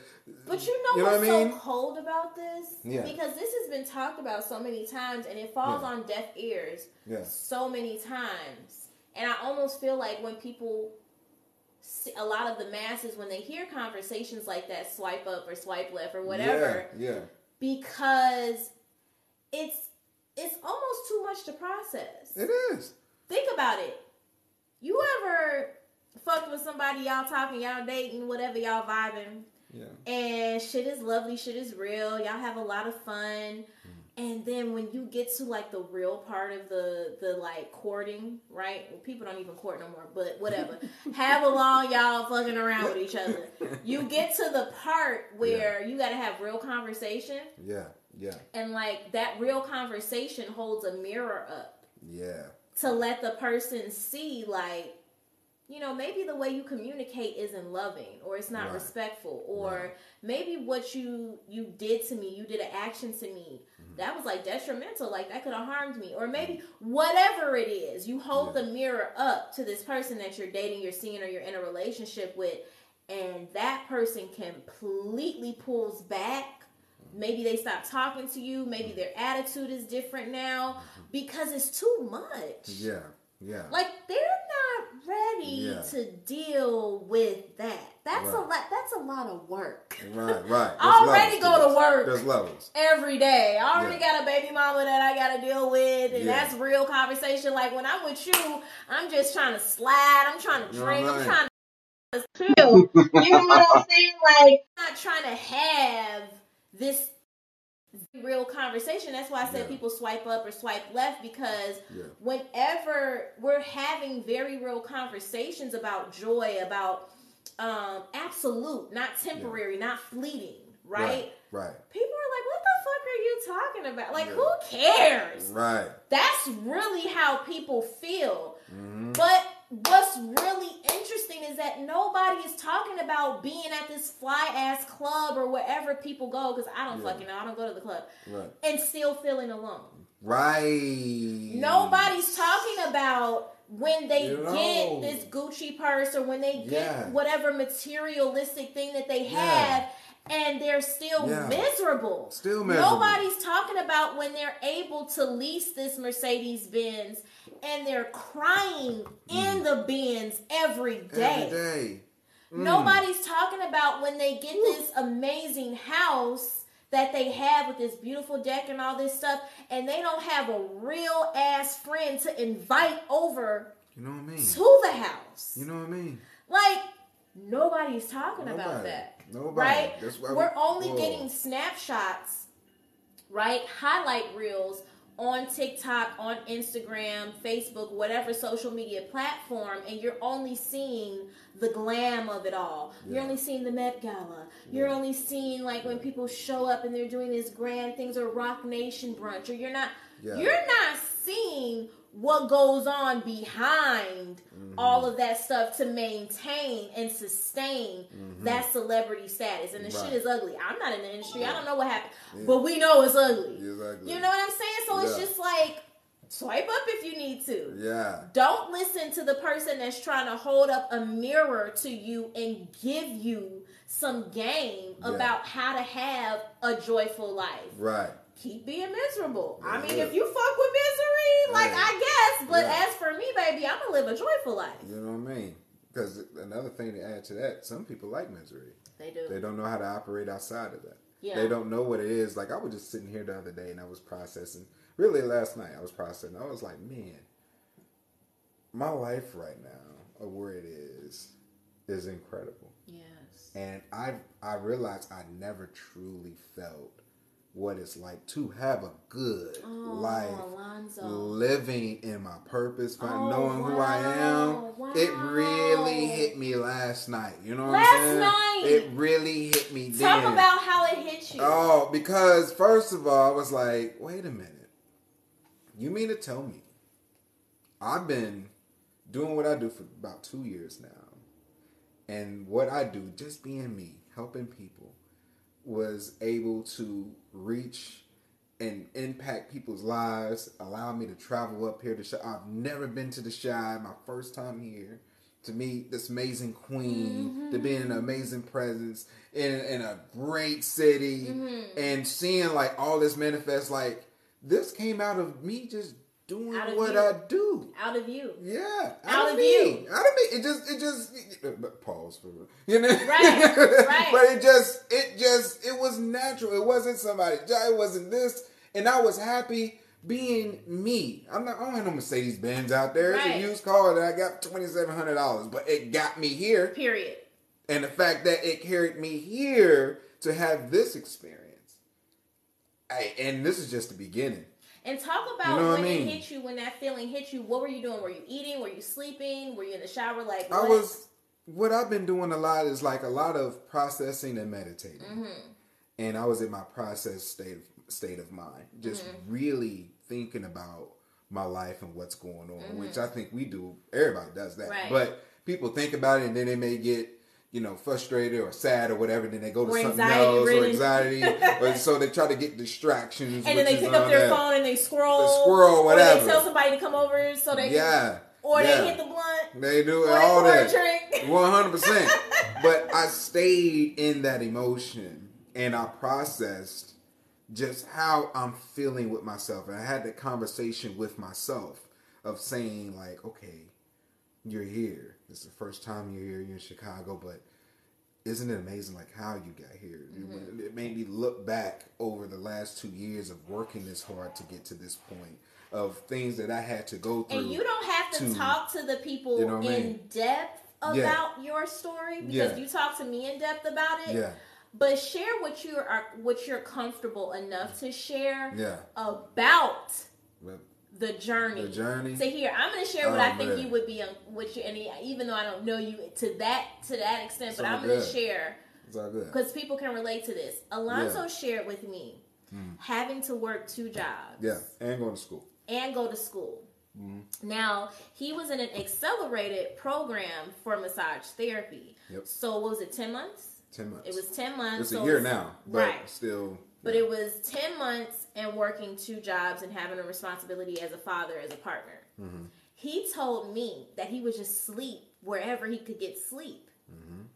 But you know what's what I mean? So cold about this? Yeah. Because this has been talked about so many times and it falls on deaf ears so many times. And I almost feel like when people, a lot of the masses, when they hear conversations like that, swipe up or swipe left or whatever. Yeah. Because it's almost too much to process. It is. Think about it. You ever fucked with somebody, y'all talking, y'all dating, whatever, y'all vibing. Yeah. And shit is lovely, shit is real, y'all have a lot of fun, and then when you get to like the real part of the like courting, right? Well, people don't even court no more, but whatever. Have along, y'all fucking around with each other. You get to the part where you gotta have real conversation. Yeah, yeah. And like that real conversation holds a mirror up. Yeah. To let the person see like, you know, maybe the way you communicate isn't loving or it's not respectful or maybe what you did to me, you did an action to me. Mm-hmm. That was like detrimental, like that could have harmed me. Or maybe whatever it is, you hold the mirror up to this person that you're dating, you're seeing, or you're in a relationship with, and that person completely pulls back. Maybe they stop talking to you. Maybe their attitude is different now because it's too much. Yeah, yeah. Like they're ready to deal with that. That's a lot. That's a lot of work. Right. I already go to work. There's levels every day. I already got a baby mama that I got to deal with, and that's real conversation. Like when I'm with you, I'm just trying to slide. I'm trying to drink. I'm trying to chill. You know what I'm saying? Like I'm not trying to have this real conversation. That's why I said people swipe up or swipe left, because whenever we're having very real conversations about joy, about absolute, not temporary, not fleeting, right? People are like, what the fuck are you talking about? Like, who cares? Right. That's really how people feel. Mm-hmm. But what's really interesting is that nobody is talking about being at this fly ass club or wherever people go, because I don't fucking know. I don't go to the club. Right. And still feeling alone. Right. Nobody's talking about when they get this Gucci purse or when they get whatever materialistic thing that they have. And they're still miserable. Still miserable. Nobody's talking about when they're able to lease this Mercedes Benz and they're crying in the Benz every day. Every day. Mm. Nobody's talking about when they get this amazing house that they have with this beautiful deck and all this stuff, and they don't have a real ass friend to invite over to the house. You know what I mean? Like, Nobody's talking about that. Nobody. Right? That's why we're only getting snapshots, right? Highlight reels on TikTok, on Instagram, Facebook, whatever social media platform, and you're only seeing the glam of it all. Yeah. You're only seeing the Met Gala. Yeah. You're only seeing like when people show up and they're doing these grand things or Rock Nation brunch, or you're not seeing what goes on behind all of that stuff to maintain and sustain that celebrity status. And the shit is ugly. I'm not in the industry. Yeah. I don't know what happened. Yeah. But we know it's ugly. Exactly. You know what I'm saying? So it's just like, swipe up if you need to. Yeah. Don't listen to the person that's trying to hold up a mirror to you and give you some game about how to have a joyful life. Right. Keep being miserable. Yeah. I mean, if you fuck with misery, like, I guess. But as for me, baby, I'm going to live a joyful life. You know what I mean? Because another thing to add to that, some people like misery. They do. They don't know how to operate outside of that. Yeah. They don't know what it is. Like, I was just sitting here the other day, and I was processing. Really, last night, I was processing. I was like, man, my life right now, or where it is incredible. Yes. And I realized I never truly felt what it's like to have a good life, Alonzo. Living in my purpose, knowing who I am. Wow. It really hit me last night. You know what I'm saying? Last night. It really hit me then. Talk about how it hit you. Oh, because first of all, I was like, wait a minute. You mean to tell me I've been doing what I do for about 2 years now. And what I do, just being me, helping people, was able to reach and impact people's lives, allow me to travel up here to Chi. I've never been to the Chi, my first time here, to meet this amazing queen, to be in an amazing presence in a great city, and seeing like all this manifest, like this came out of me just doing what I do. Out of you. Yeah. Out of me. Out of me. It just pause for a minute. You know? Right. Right. But it just it was natural. It wasn't somebody. It wasn't this. And I was happy being me. I don't have no Mercedes Benz out there. It's a used car that I got $2,700, but it got me here. Period. And the fact that it carried me here to have this experience. And this is just the beginning. And talk about it hit you, when that feeling hit you. What were you doing? Were you eating? Were you sleeping? Were you in the shower? Like what? What I've been doing a lot is like a lot of processing and meditating. And I was in my process state of mind. Just really thinking about my life and what's going on. Which I think we do. Everybody does that. Right. But people think about it and then they may get, frustrated or sad or whatever, then they go to something else or anxiety. Or so they try to get distractions. And then they pick up their phone and they scroll, whatever. Or they tell somebody to come over so they can. Or they hit the blunt. They do it all that. Drink. 100%. But I stayed in that emotion and I processed just how I'm feeling with myself. And I had that conversation with myself of saying like, okay, you're here. It's the first time you're here. You're in Chicago, but isn't it amazing like how you got here? It made me look back over the last 2 years of working this hard to get to this point, of things that I had to go through. And you don't have to talk to the people in depth about your story, because you talk to me in depth about it. Yeah. But share what you're comfortable enough to share about. The journey. So here, I'm going to share what I think you would be, even though I don't know you to that extent, but I'm going to share because people can relate to this. Alonzo shared with me having to work 2 jobs. Yeah, and going to school. Now, he was in an accelerated program for massage therapy. Yep. So what was it, 10 months? 10 months. It was 10 months. It's a year now, but still... But it was 10 months and working 2 jobs and having a responsibility as a father, as a partner. He told me that he would just sleep wherever he could get sleep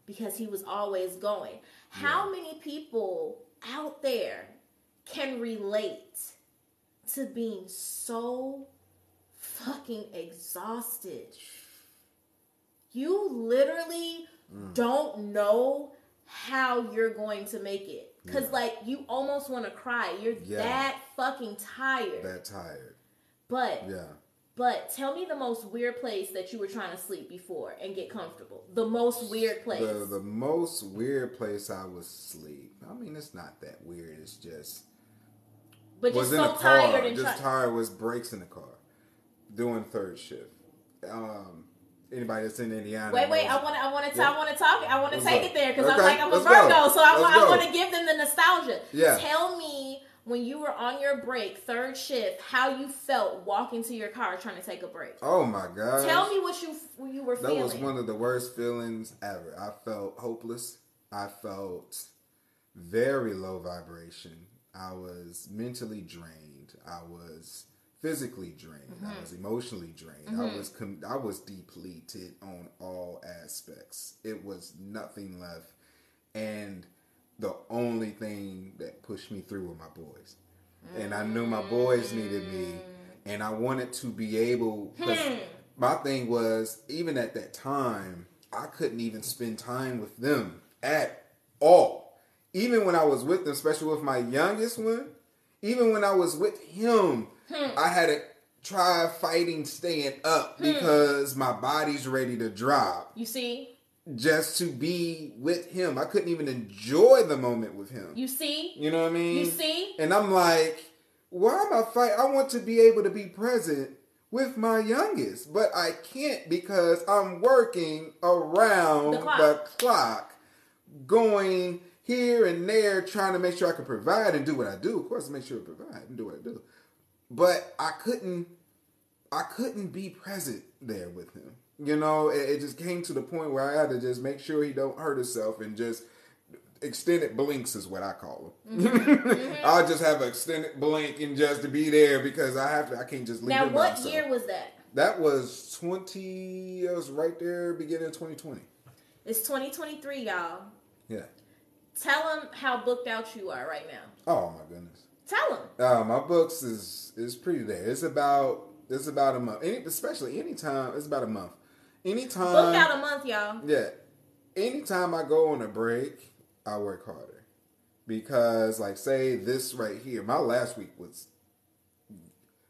because he was always going. How many people out there can relate to being so fucking exhausted? You literally don't know how you're going to make it. Because, you almost want to cry. You're that fucking tired. But But tell me the most weird place that you were trying to sleep before and get comfortable. The most weird place. The most weird place I was asleep. I mean, it's not that weird. It's just... But just so tired and... Just tired was breaks in the car. Doing third shift. Anybody that's in Indiana... Wait. I want to take it there because I'm like, I'm a Virgo. So I want to give them the nostalgia. Yeah. Tell me... When you were on your break, third shift, how you felt walking to your car trying to take a break? Oh my God! Tell me what you were feeling. That was one of the worst feelings ever. I felt hopeless. I felt very low vibration. I was mentally drained. I was physically drained. Mm-hmm. I was emotionally drained. Mm-hmm. I was depleted on all aspects. It was nothing left, and the only thing that pushed me through were my boys. And I knew my boys needed me. And I wanted to be able... My thing was, even at that time, I couldn't even spend time with them at all. Even when I was with them, especially with my youngest one, even when I was with him, I had to try fighting staying up because my body's ready to drop. You see? Just to be with him. I couldn't even enjoy the moment with him. You see? You know what I mean? You see? And I'm like, why am I fighting? I want to be able to be present with my youngest. But I can't because I'm working around the clock. Going here and there, trying to make sure I can provide and do what I do. Of course, make sure I provide and do what I do. But I couldn't be present there with him. You know, it just came to the point where I had to just make sure he don't hurt himself and just extended blinks is what I call them. Mm-hmm. Mm-hmm. I'll just have an extended blink and just to be there because I can't just leave him. Now, what year was that? That was right there, beginning of 2020. It's 2023, y'all. Yeah. Tell him how booked out you are right now. Oh, my goodness. Tell him. My books is pretty there. It's about a month. It's about a month. Anytime. Booked out a month, y'all. Yeah. Anytime I go on a break, I work harder. Because, like, say this right here. My last week was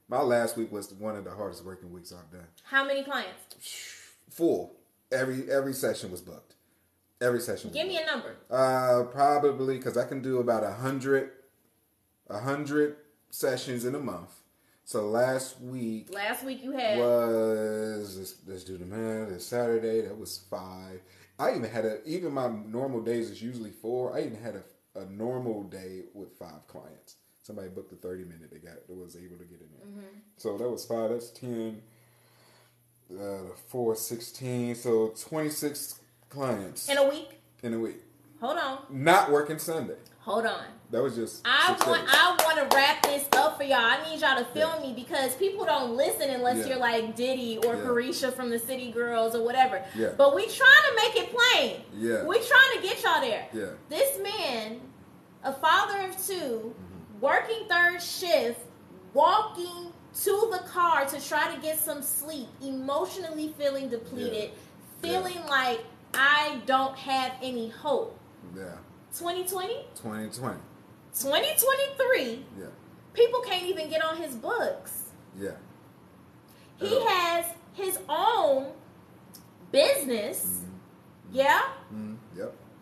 one of the hardest working weeks I've done. How many clients? Full. Every session was booked. Every session was booked. Give me a number. Probably, because I can do about 100 sessions in a month. So last week you had was, let's do the math, it's Saturday, that was 5. Even my normal days is usually 4. I even had a normal day with 5 clients. Somebody booked a 30-minute, they was able to get in there. Mm-hmm. So that was 5, that's 10, 4, 16, so 26 clients. In a week. Hold on. Not working Sunday. Hold on. That was just... I want to wrap this up for y'all. I need y'all to film me because people don't listen unless you're like Diddy or Carisha from the City Girls or whatever. Yeah. But we trying to make it plain. Yeah. We trying to get y'all there. Yeah. This man, a father of 2, working third shift, walking to the car to try to get some sleep, emotionally feeling depleted, feeling like I don't have any hope. Yeah. 2020? 2023? Yeah. People can't even get on his books. Yeah. He has his own business. Mm-hmm. Yeah? Mm-hmm.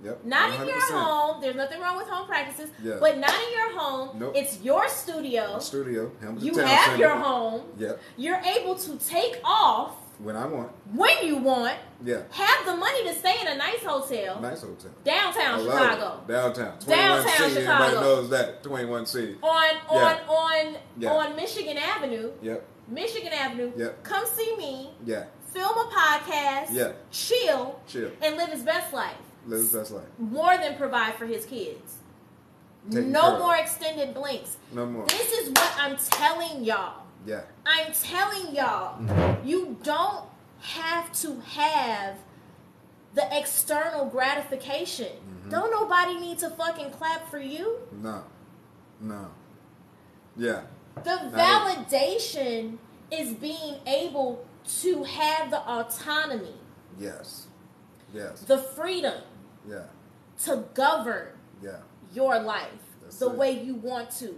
Yep. Not 100%. In your home. There's nothing wrong with home practices. Yeah. But not in your home. Nope. It's your studio. My studio. Hamilton Town Center. You have your home. Yep. You're able to take off. When I want. When you want. Yeah. Have the money to stay in a nice hotel. Downtown Chicago. Downtown Chicago. Everybody knows that. 21C. On Michigan Avenue. Yep. Michigan Avenue. Yep. Come see me. Yeah. Film a podcast. Yeah. Chill. And live his best life. More than provide for his kids. No more extended blinks. No more. This is what I'm telling y'all. Yeah. I'm telling y'all, you don't have to have the external gratification. Mm-hmm. Don't nobody need to fucking clap for you. No. Yeah. The validation is being able to have the autonomy. Yes. The freedom. Yeah. To govern. Yeah. Your life. the way you want to.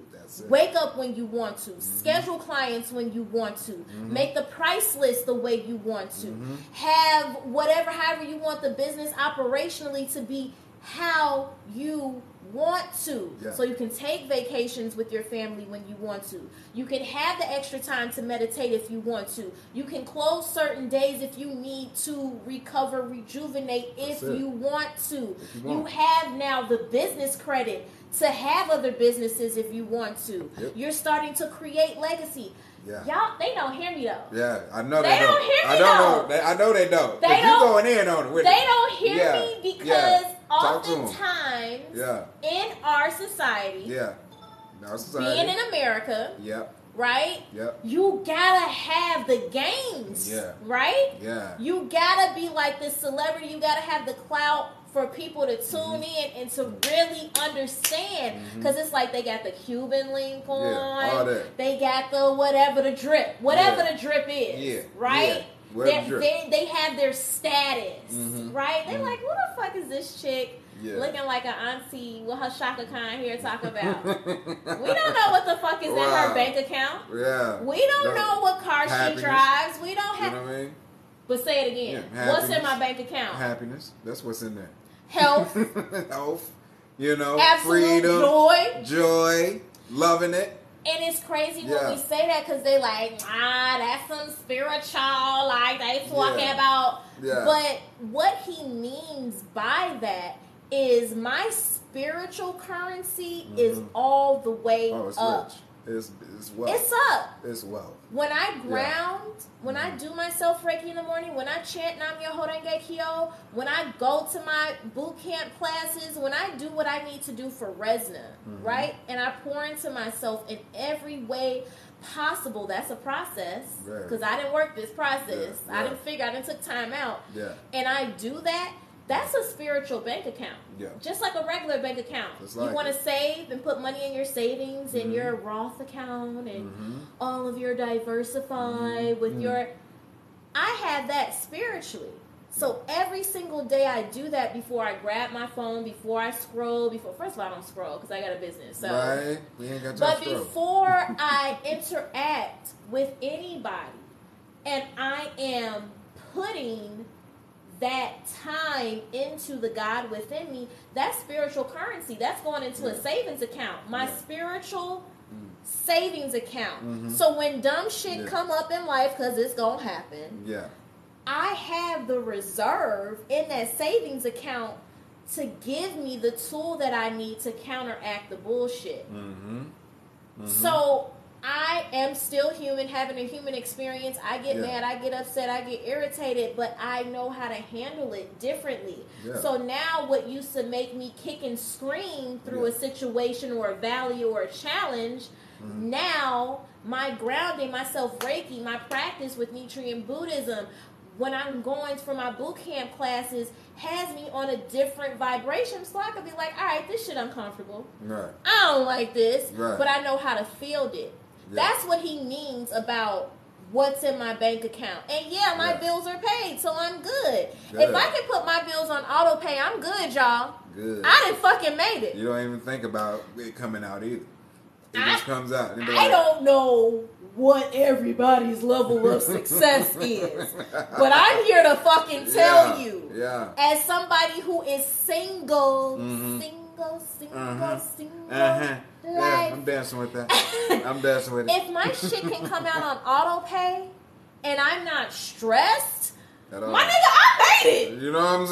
Wake up when you want to. Mm-hmm. Schedule clients when you want to. Mm-hmm. Make the price list the way you want to. Mm-hmm. Have whatever, however you want the business operationally to be how you want to. Yeah. So you can take vacations with your family when you want to. You can have the extra time to meditate if you want to. You can close certain days if you need to recover, rejuvenate if you want to. You have now the business credit to have other businesses if you want to. Yep. You're starting to create legacy. Yeah. Y'all, they don't hear me though. Yeah, I know they don't. They don't hear me though. I know they don't. They don't. You're going in on it with They don't hear me because oftentimes in our society, being in America, right? Yep. You gotta have the games, right? Yeah. You gotta be like this celebrity. You gotta have the clout for people to tune in and to really understand, because it's like they got the Cuban link on, they got the whatever the drip, whatever the drip is, right? Yeah. They have their status, right? They're like, who the fuck is this chick? Yeah. Looking like an auntie with her Shaka Khan hair talk about. We don't know what the fuck is in her bank account. Yeah. We don't know what car she drives. We don't have. You know what I mean? But say it again. Yeah, what's in my bank account? Happiness. That's what's in there. Health. Health. You know, absolute freedom. Joy. Loving it. And it's crazy when we say that, because they like, that's some spiritual, like they talking about. Yeah. But what he means by that is my spiritual currency is all the way up. Rich. It's wealth. It's up. It's wealth. When I ground, when I do myself Reiki in the morning, when I chant Nam-myoho Renge Kyo, when I go to my boot camp classes, when I do what I need to do for Rezna, right? And I pour into myself in every way possible. That's a process, because I didn't work this process. I didn't figure, I didn't took time out. Yeah. And I do that. That's a spiritual bank account. Yeah. Just like a regular bank account. Like you want to save and put money in your savings and your Roth account and all of your diversify with your... I have that spiritually. So every single day I do that before I grab my phone, before I scroll, before... First of all, I don't scroll because I got a business. So. Right. We ain't got time to scroll. But before I interact with anybody and I am putting... that time into the God within me, that's spiritual currency. That's going into a savings account. My spiritual savings account. So when dumb shit come up in life, because it's going to happen, I have the reserve in that savings account to give me the tool that I need to counteract the bullshit. So I am still human, having a human experience. I get mad, I get upset, I get irritated, but I know how to handle it differently. So now what used to make me kick and scream through a situation or a valley or a challenge, now my grounding, my self-Reiki, my practice with Nichiren Buddhism, when I'm going for my boot camp classes, has me on a different vibration, so I could be like, all right, this shit uncomfortable. I don't like this, but I know how to field it. That's what he means about what's in my bank account. And my bills are paid, so I'm good. If I can put my bills on auto pay, I'm good, y'all. Good. I done fucking made it. You don't even think about it coming out either. It just comes out. I don't know what everybody's level of success is, but I'm here to fucking tell you, as somebody who is single, single. Like, I'm dancing with that. I'm dancing with it. If my shit can come out on auto pay and I'm not stressed, my nigga, I made it. You know what I'm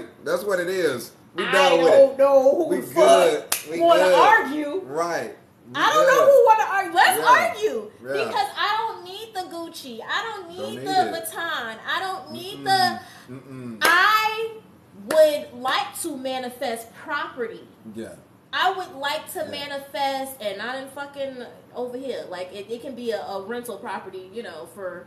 saying? That's what it is. We done with it. I don't know who the fuck want to argue. Right. I don't know who want to argue. Let's argue. Because I don't need the Gucci. I don't need the baton. I don't need the... I would like to manifest property. Yeah. I would like to manifest, and not in fucking over here. Like, it can be a rental property, you know, for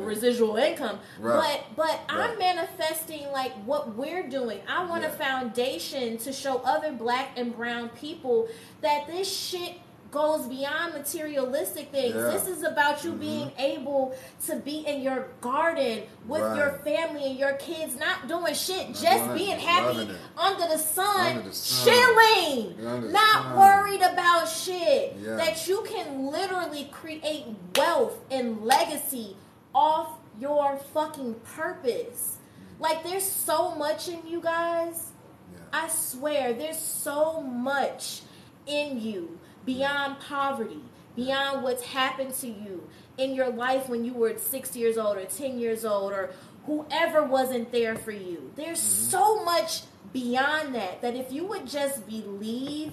residual income. Right. But I'm manifesting, like, what we're doing. I want a foundation to show other black and brown people that this shit goes beyond materialistic things. Yeah. This is about you being able to be in your garden with your family and your kids, not doing shit, just being happy under the sun, chilling, not worried about shit. Yeah. That you can literally create wealth and legacy off your fucking purpose. Like, there's so much in you guys. Yeah. I swear, there's so much in you. Beyond poverty, beyond what's happened to you in your life when you were 6 years old or 10 years old or whoever wasn't there for you. There's so much beyond that, that if you would just believe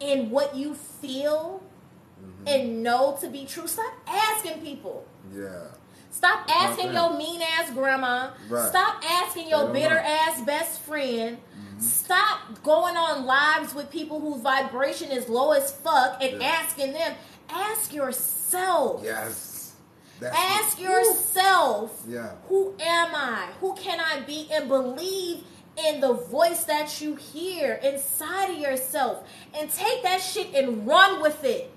in what you feel and know to be true. Stop asking people. Yeah. Stop asking your mean-ass grandma. Right. Stop asking your bitter-ass best friend. Stop going on lives with people whose vibration is low as fuck and asking them. Ask yourself. Yes. Ask yourself, who am I? Who can I be? And believe in the voice that you hear inside of yourself. And take that shit and run with it.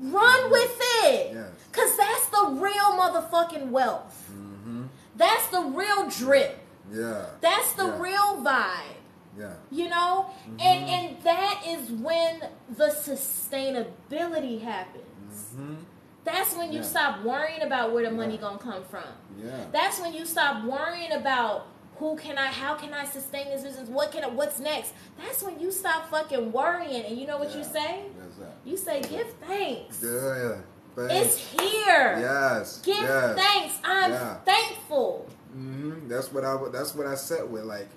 Run with it. Because that's the real motherfucking wealth. That's the real drip. Yeah. That's the real vibe. Yeah. You know? And that is when the sustainability happens. That's when you stop worrying about where the money gonna come from. Yeah. That's when you stop worrying about how can I sustain this business? What's next? That's when you stop fucking worrying. And you know what you say? You say, give thanks. Yeah. Thanks. It's here. Yes. Give thanks. I'm thankful. That's what I sat with. Like,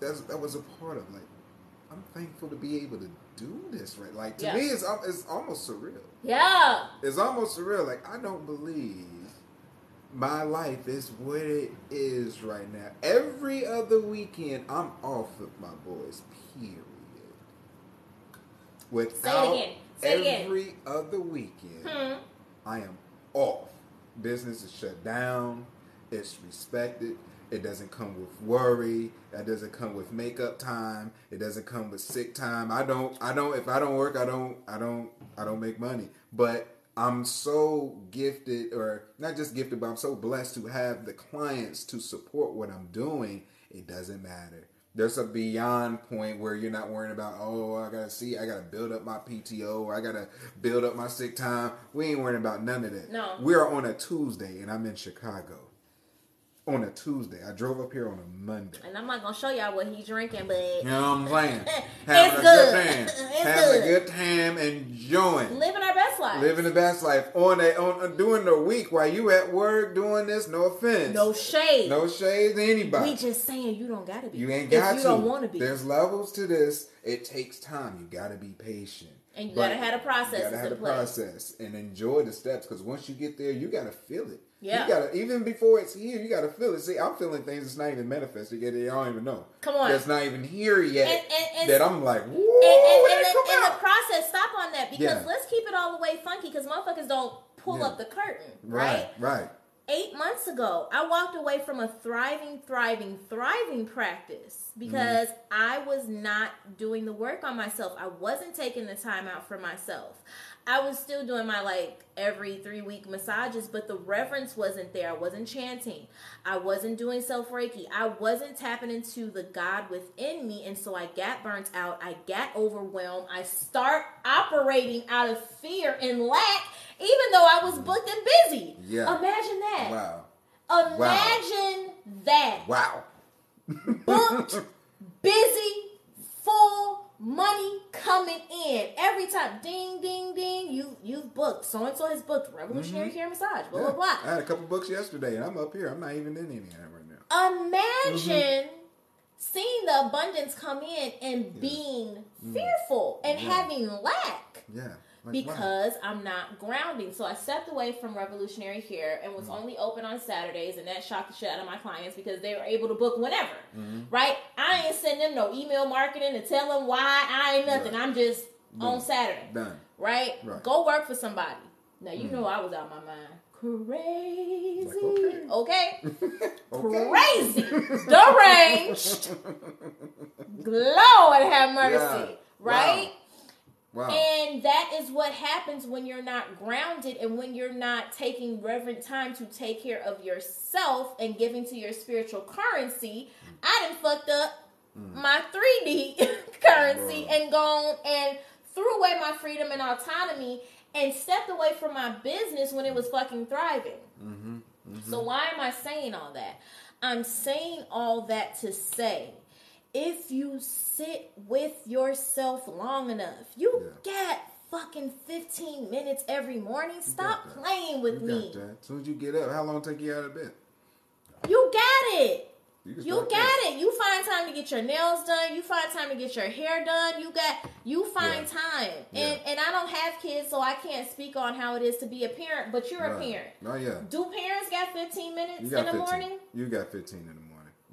that was a part of, like, I'm thankful to be able to do this. Right? Like, to me, it's almost surreal. Yeah. It's almost surreal. Like, I don't believe my life is what it is right now. Every other weekend, I'm off with my boys. Period. Say it again. Every other weekend, I am off. Business is shut down. It's respected. It doesn't come with worry. That doesn't come with makeup time. It doesn't come with sick time. If I don't work, I don't make money. But I'm so gifted, or not just gifted, but I'm so blessed to have the clients to support what I'm doing. It doesn't matter. There's a beyond point where you're not worrying about, I got to build up my PTO, or I got to build up my sick time. We ain't worrying about none of that. No. We are on a Tuesday, and I'm in Chicago. On a Tuesday. I drove up here on a Monday. And I'm not going to show y'all what he's drinking, but... You know what I'm saying? Having a good time. Having a good time, enjoying. Living our best life. Living the best life. During the week while you at work doing this, no offense. No shade. No shade to anybody. We just saying you don't got to be. You ain't got to. You don't want to be. There's levels to this. It takes time. You got to be patient. And you got to have a process. You got to have a process and enjoy the steps, because once you get there, you got to feel it. Yeah. You gotta, even before it's here, you gotta feel it. See, I'm feeling things that's not even manifested yet. I don't even know. Come on. That's not even here yet. And that I'm like, whoa. And the process, stop on that, because let's keep it all the way funky, because motherfuckers don't pull up the curtain, right? Right. 8 months ago, I walked away from a thriving practice because I was not doing the work on myself. I wasn't taking the time out for myself. I was still doing my, every 3-week massages, but the reverence wasn't there. I wasn't chanting. I wasn't doing self-Reiki. I wasn't tapping into the God within me, and so I got burnt out. I got overwhelmed. I start operating out of fear and lack, even though I was booked and busy. Yeah. Imagine that. Wow. Imagine that. Wow. Booked, busy, full, money coming in every time. Ding, ding, ding. You've booked. So-and-so has booked Revolutionary Care Massage. Blah, blah, blah. I had a couple books yesterday, and I'm up here. I'm not even in any of that right now. Imagine seeing the abundance come in and being fearful and having lack. Yeah. Because I'm not grounding. So I stepped away from Revolutionary Care and was only open on Saturdays, and that shocked the shit out of my clients because they were able to book whenever, right? I ain't sending them no email marketing to tell them why. I ain't nothing. Right. I'm just on Saturday, right? Go work for somebody. Now, you know I was out my mind. Crazy. Like, okay. Crazy. Deranged. Lord have mercy, right? Wow. Wow. And that is what happens when you're not grounded and when you're not taking reverent time to take care of yourself and giving to your spiritual currency. I done fucked up my 3D currency and gone and threw away my freedom and autonomy and stepped away from my business when it was fucking thriving. Mm-hmm. Mm-hmm. So why am I saying all that? I'm saying all that to say, if you sit with yourself long enough, you get fucking 15 minutes every morning. Stop playing with me. That. As soon as you get up, how long take you out of bed? You got it. You got it. You find time to get your nails done. You find time to get your hair done. You find time. And I don't have kids, so I can't speak on how it is to be a parent, but you're a parent. Oh, yeah. Do parents got 15 minutes in the morning? You got 15 in the morning.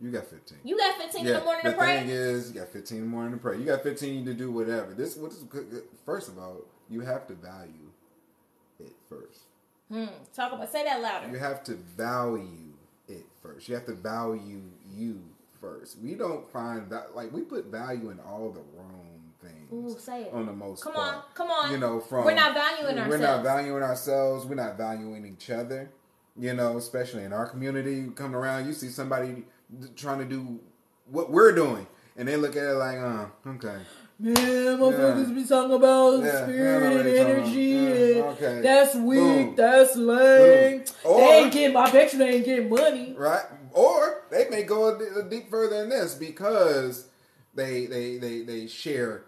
You got 15. You got 15 in the morning to pray? The thing is, you got 15 in the morning to pray. You got 15 to do whatever. First of all, you have to value it first. Say that louder. You have to value it first. You have to value you first. We don't find that, like, we put value in all the wrong things. Ooh, say it. On the most part. Come on. You know, we're not valuing ourselves. We're not valuing each other. You know, especially in our community, you come around, you see somebody trying to do what we're doing, and they look at it like, okay. Man, my friends be talking about spirit and energy. That's weak. Boom. That's lame. Boom. They ain't getting money. Right. Or they may go a deep further than this because they share.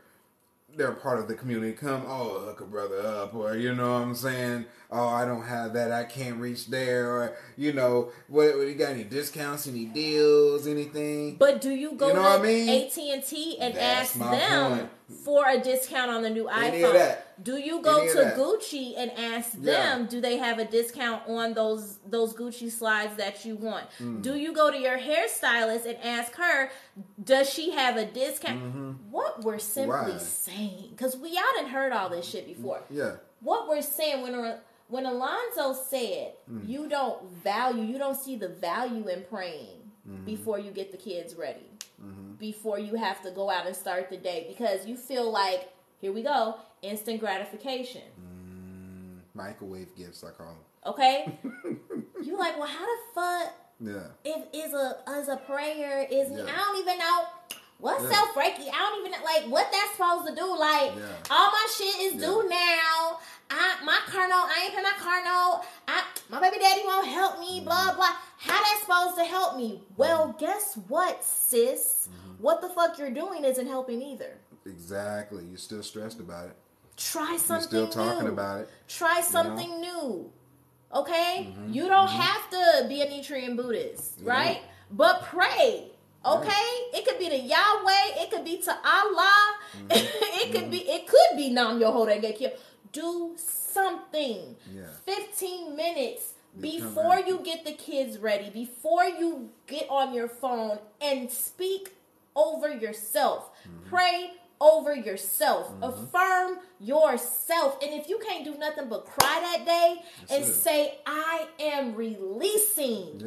They're part of the community. Come, hook a brother up, or you know what I'm saying? Oh, I don't have that. I can't reach there, or you know, what you got? Any discounts? Any deals? Anything? But do you go AT&T and ask them for a discount on the new iPhone? Do you go to Gucci and ask them? Do they have a discount on those Gucci slides that you want? Do you go to your hairstylist and ask her? Does she have a discount? Mm-hmm. What we're simply saying, because we all done heard all this shit before. Yeah. What we're saying when Alonzo said you don't see the value in praying before you get the kids ready, before you have to go out and start the day, because you feel like here we go, instant gratification, microwave gifts I call them. Okay, you're like, well, how the fuck? Yeah. If is a prayer is I don't even know. What's self Reiki? I don't even know, like, what that's supposed to do. Like, all my shit is due now. I ain't pay my car note. My baby daddy won't help me, blah, blah. How that's supposed to help me? Well, guess what, sis? What the fuck you're doing isn't helping either. Exactly. You're still stressed about it. Try something new. You're still talking about it. Try something new. Okay? Mm-hmm. You don't have to be a Nietzschean Buddhist, right? But pray. Okay, it could be to Yahweh, it could be to Allah, it could be Nam Yohoregekyo. Do something. 15 minutes before you get the kids ready, before you get on your phone, and speak over yourself. Pray over yourself. Affirm yourself. And if you can't do nothing but cry that day say, I am releasing.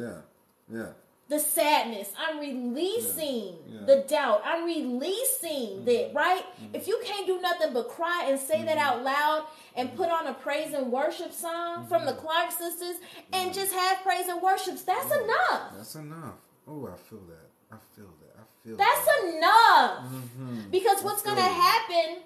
Yeah. The sadness, I'm releasing the doubt, I'm releasing that, right? If you can't do nothing but cry and say that out loud and put on a praise and worship song from the Clark sisters and just have praise and worships, that's enough. That's enough. Oh, I feel that. That's enough. Mm-hmm. Because what's going to happen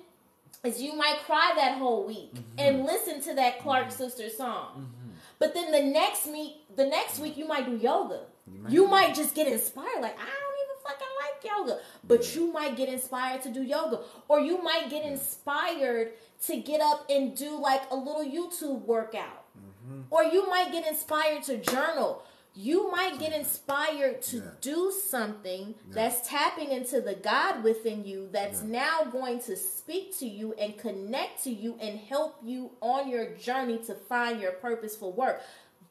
is you might cry that whole week and listen to that Clark sister song. Mm-hmm. But then the next week you might do yoga. You might just get inspired. Like, I don't even fucking like yoga. But you might get inspired to do yoga. Or you might get inspired to get up and do like a little YouTube workout. Mm-hmm. Or you might get inspired to journal. You might get inspired to do something that's tapping into the God within you that's now going to speak to you and connect to you and help you on your journey to find your purposeful work.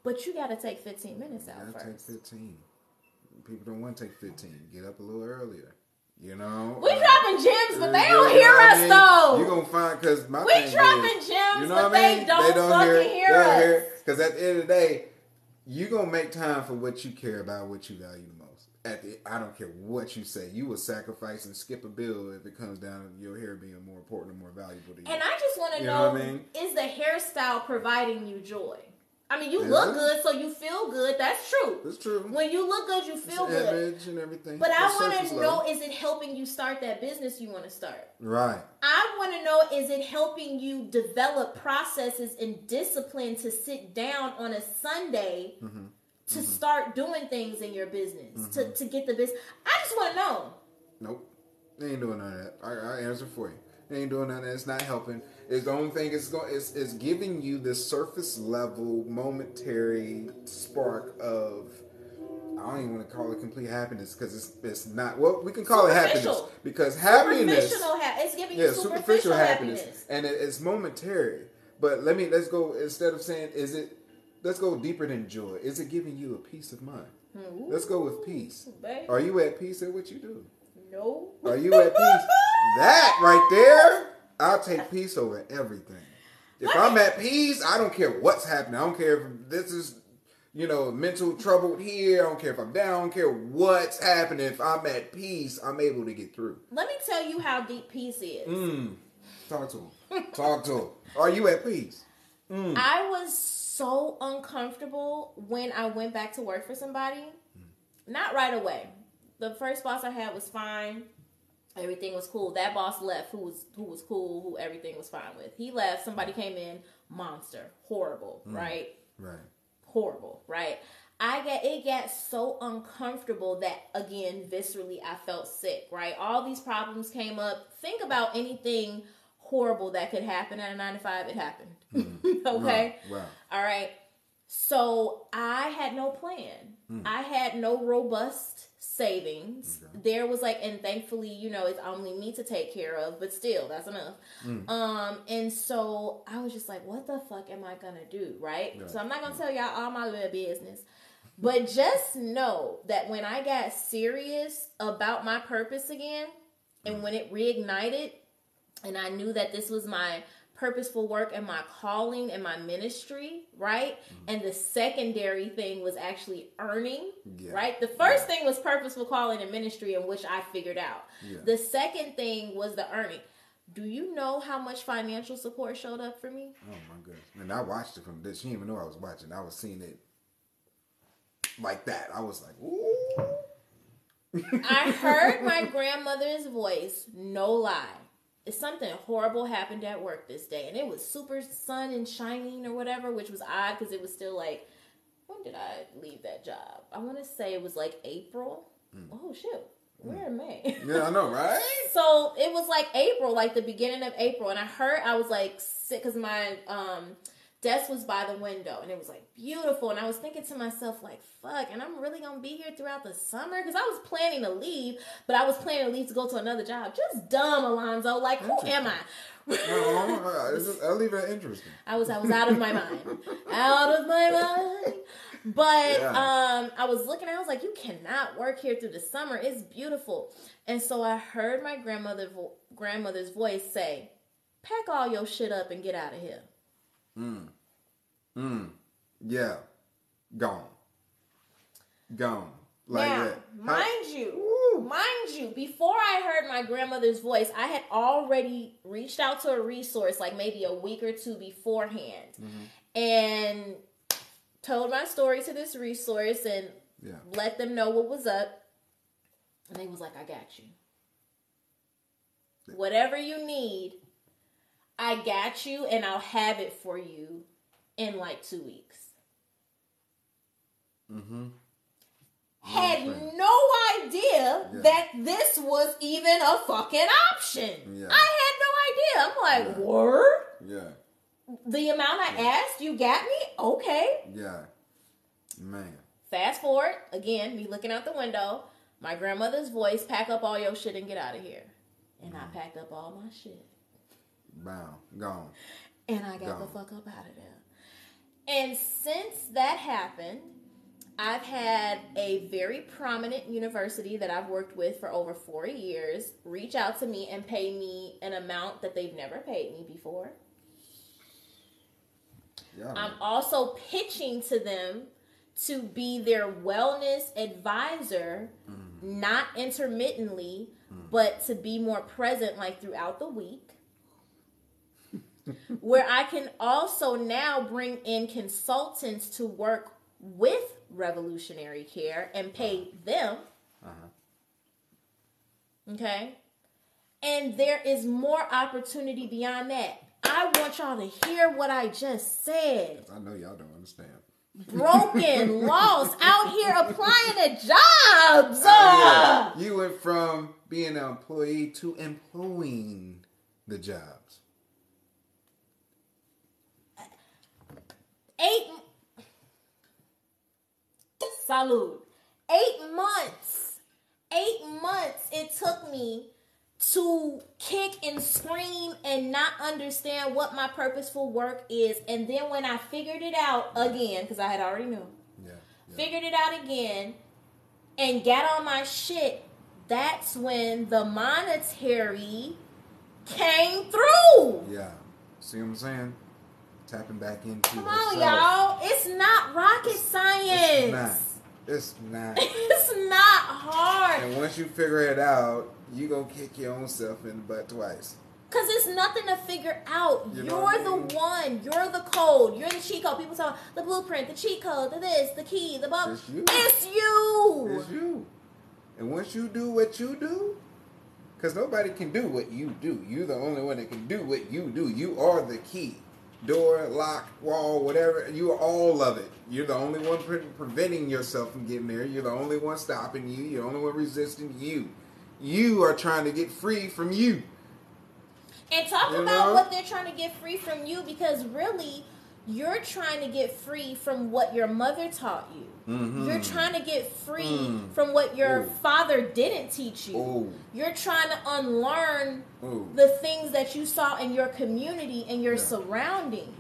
But you got to take 15 minutes out first. Take 15. People don't want to take 15. Get up a little earlier. You know? We dropping gems, but they don't hear us, though. You're going to find, because my thing is, we dropping gems, but they don't fucking hear us. Because at the end of the day, you're going to make time for what you care about, what you value the most. I don't care what you say, you will sacrifice and skip a bill if it comes down to your hair being more important and more valuable to you. And I just want to know, what I mean? Is the hairstyle providing you joy? I mean, you look good, so you feel good. That's true. That's true. When you look good, you feel good. Average and everything. But I want to know, is it helping you start that business you want to start? Right. I want to know, is it helping you develop processes and discipline to sit down on a Sunday to start doing things in your business, to get the business? I just want to know. Nope. They ain't doing none of that. I answer for you. They ain't doing nothing. It's not helping. It's the only thing it's going. It's giving you this surface level, momentary spark of. I don't even want to call it complete happiness because it's not. Well, we can call it happiness because happiness. It's giving you superficial happiness, and it's momentary. But let's go, instead of saying is it. Let's go deeper than joy. Is it giving you a peace of mind? Ooh, let's go with peace. Baby. Are you at peace at what you do? No. Are you at peace? That right there, I'll take peace over everything. If I'm at peace, I don't care what's happening. I don't care if this is, mental trouble here. I don't care if I'm down. I don't care what's happening. If I'm at peace, I'm able to get through. Let me tell you how deep peace is. Talk to him. Talk to him. Are you at peace? I was so uncomfortable when I went back to work for somebody. Not right away. The first boss I had was fine. Everything was cool. That boss left who was cool, who everything was fine with. He left. Somebody came in. Monster. Horrible, right? Right. Horrible, right? It got so uncomfortable that, again, viscerally, I felt sick, right? All these problems came up. Think about anything horrible that could happen at a 9-to-5. It happened. Okay? Wow. All right? So I had no plan. I had no robust savings. Okay. There was and thankfully, it's only me to take care of, but still, that's enough. And so I was just like, what the fuck am I gonna do, right? So I'm not gonna tell y'all all my little business, but just know that when I got serious about my purpose again, and when it reignited, and I knew that this was my purposeful work and my calling and my ministry, right? And the secondary thing was actually earning, right? The first thing was purposeful calling and ministry, in which I figured out. The second thing was the earning. Do you know how much financial support showed up for me? Oh my goodness. And I watched it from this. She didn't even know I was watching. I was seeing it like that. I was like, ooh. I heard my grandmother's voice, no lie. Something horrible happened at work this day, and it was super sun and shining or whatever, which was odd because it was still when did I leave that job? I want to say it was April. Oh shit, we're in May. Yeah, I know, right? So it was April, the beginning of April, and I was sick because my desk was by the window, and it was beautiful, and I was thinking to myself fuck, and I'm really gonna be here throughout the summer, because I was planning to leave, but I was planning to leave to go to another job. Just dumb, Alonzo. Who am I? I'll leave that interesting. I was out of my mind. But I was looking, I was like, you cannot work here through the summer. It's beautiful. And so I heard my grandmother's voice say, pack all your shit up and get out of here. Yeah. Gone. Now, that. Mind you, before I heard my grandmother's voice, I had already reached out to a resource maybe a week or two beforehand, and told my story to this resource and let them know what was up. And they was like, I got you. Whatever you need, I got you, and I'll have it for you in 2 weeks. Had no idea that this was even a fucking option. Yeah. I had no idea. I'm word? Yeah. The amount I asked, you got me? Okay. Yeah. Man. Fast forward, again, me looking out the window, my grandmother's voice, pack up all your shit and get out of here. And I packed up all my shit. Wow, gone. And I got the fuck up out of there. And since that happened, I've had a very prominent university that I've worked with for over 4 years reach out to me and pay me an amount that they've never paid me before. Yeah. I'm also pitching to them to be their wellness advisor, not intermittently, but to be more present like throughout the week. Where I can also now bring in consultants to work with Revolutionary Care and pay them. Okay? And there is more opportunity beyond that. I want y'all to hear what I just said. I know y'all don't understand. Broken, lost, out here applying at jobs. Yeah. You went from being an employee to employing the jobs. 8 months it took me to kick and scream and not understand what my purposeful work is. And then when I figured it out again, because I had already known, figured it out again and got on my shit, that's when the monetary came through. Yeah. See what I'm saying? Tapping back into come on, herself. Y'all. It's not rocket science. It's not. It's not hard. And once you figure it out, you gonna kick your own self in the butt twice. Cause it's nothing to figure out. You're the one. You're the code. You're the cheat code. People talk the blueprint, the cheat code, the this, the key, the bump. It's you. And once you do what you do, cause nobody can do what you do. You're the only one that can do what you do. You are the key. Door, lock, wall, whatever. You are all of it. You're the only one preventing yourself from getting there. You're the only one stopping you. You're the only one resisting you. You are trying to get free from you. And talk about what they're trying to get free from you, because really, you're trying to get free from what your mother taught you. Mm-hmm. You're trying to get free from what your father didn't teach you. You're trying to unlearn the things that you saw in your community and your surroundings.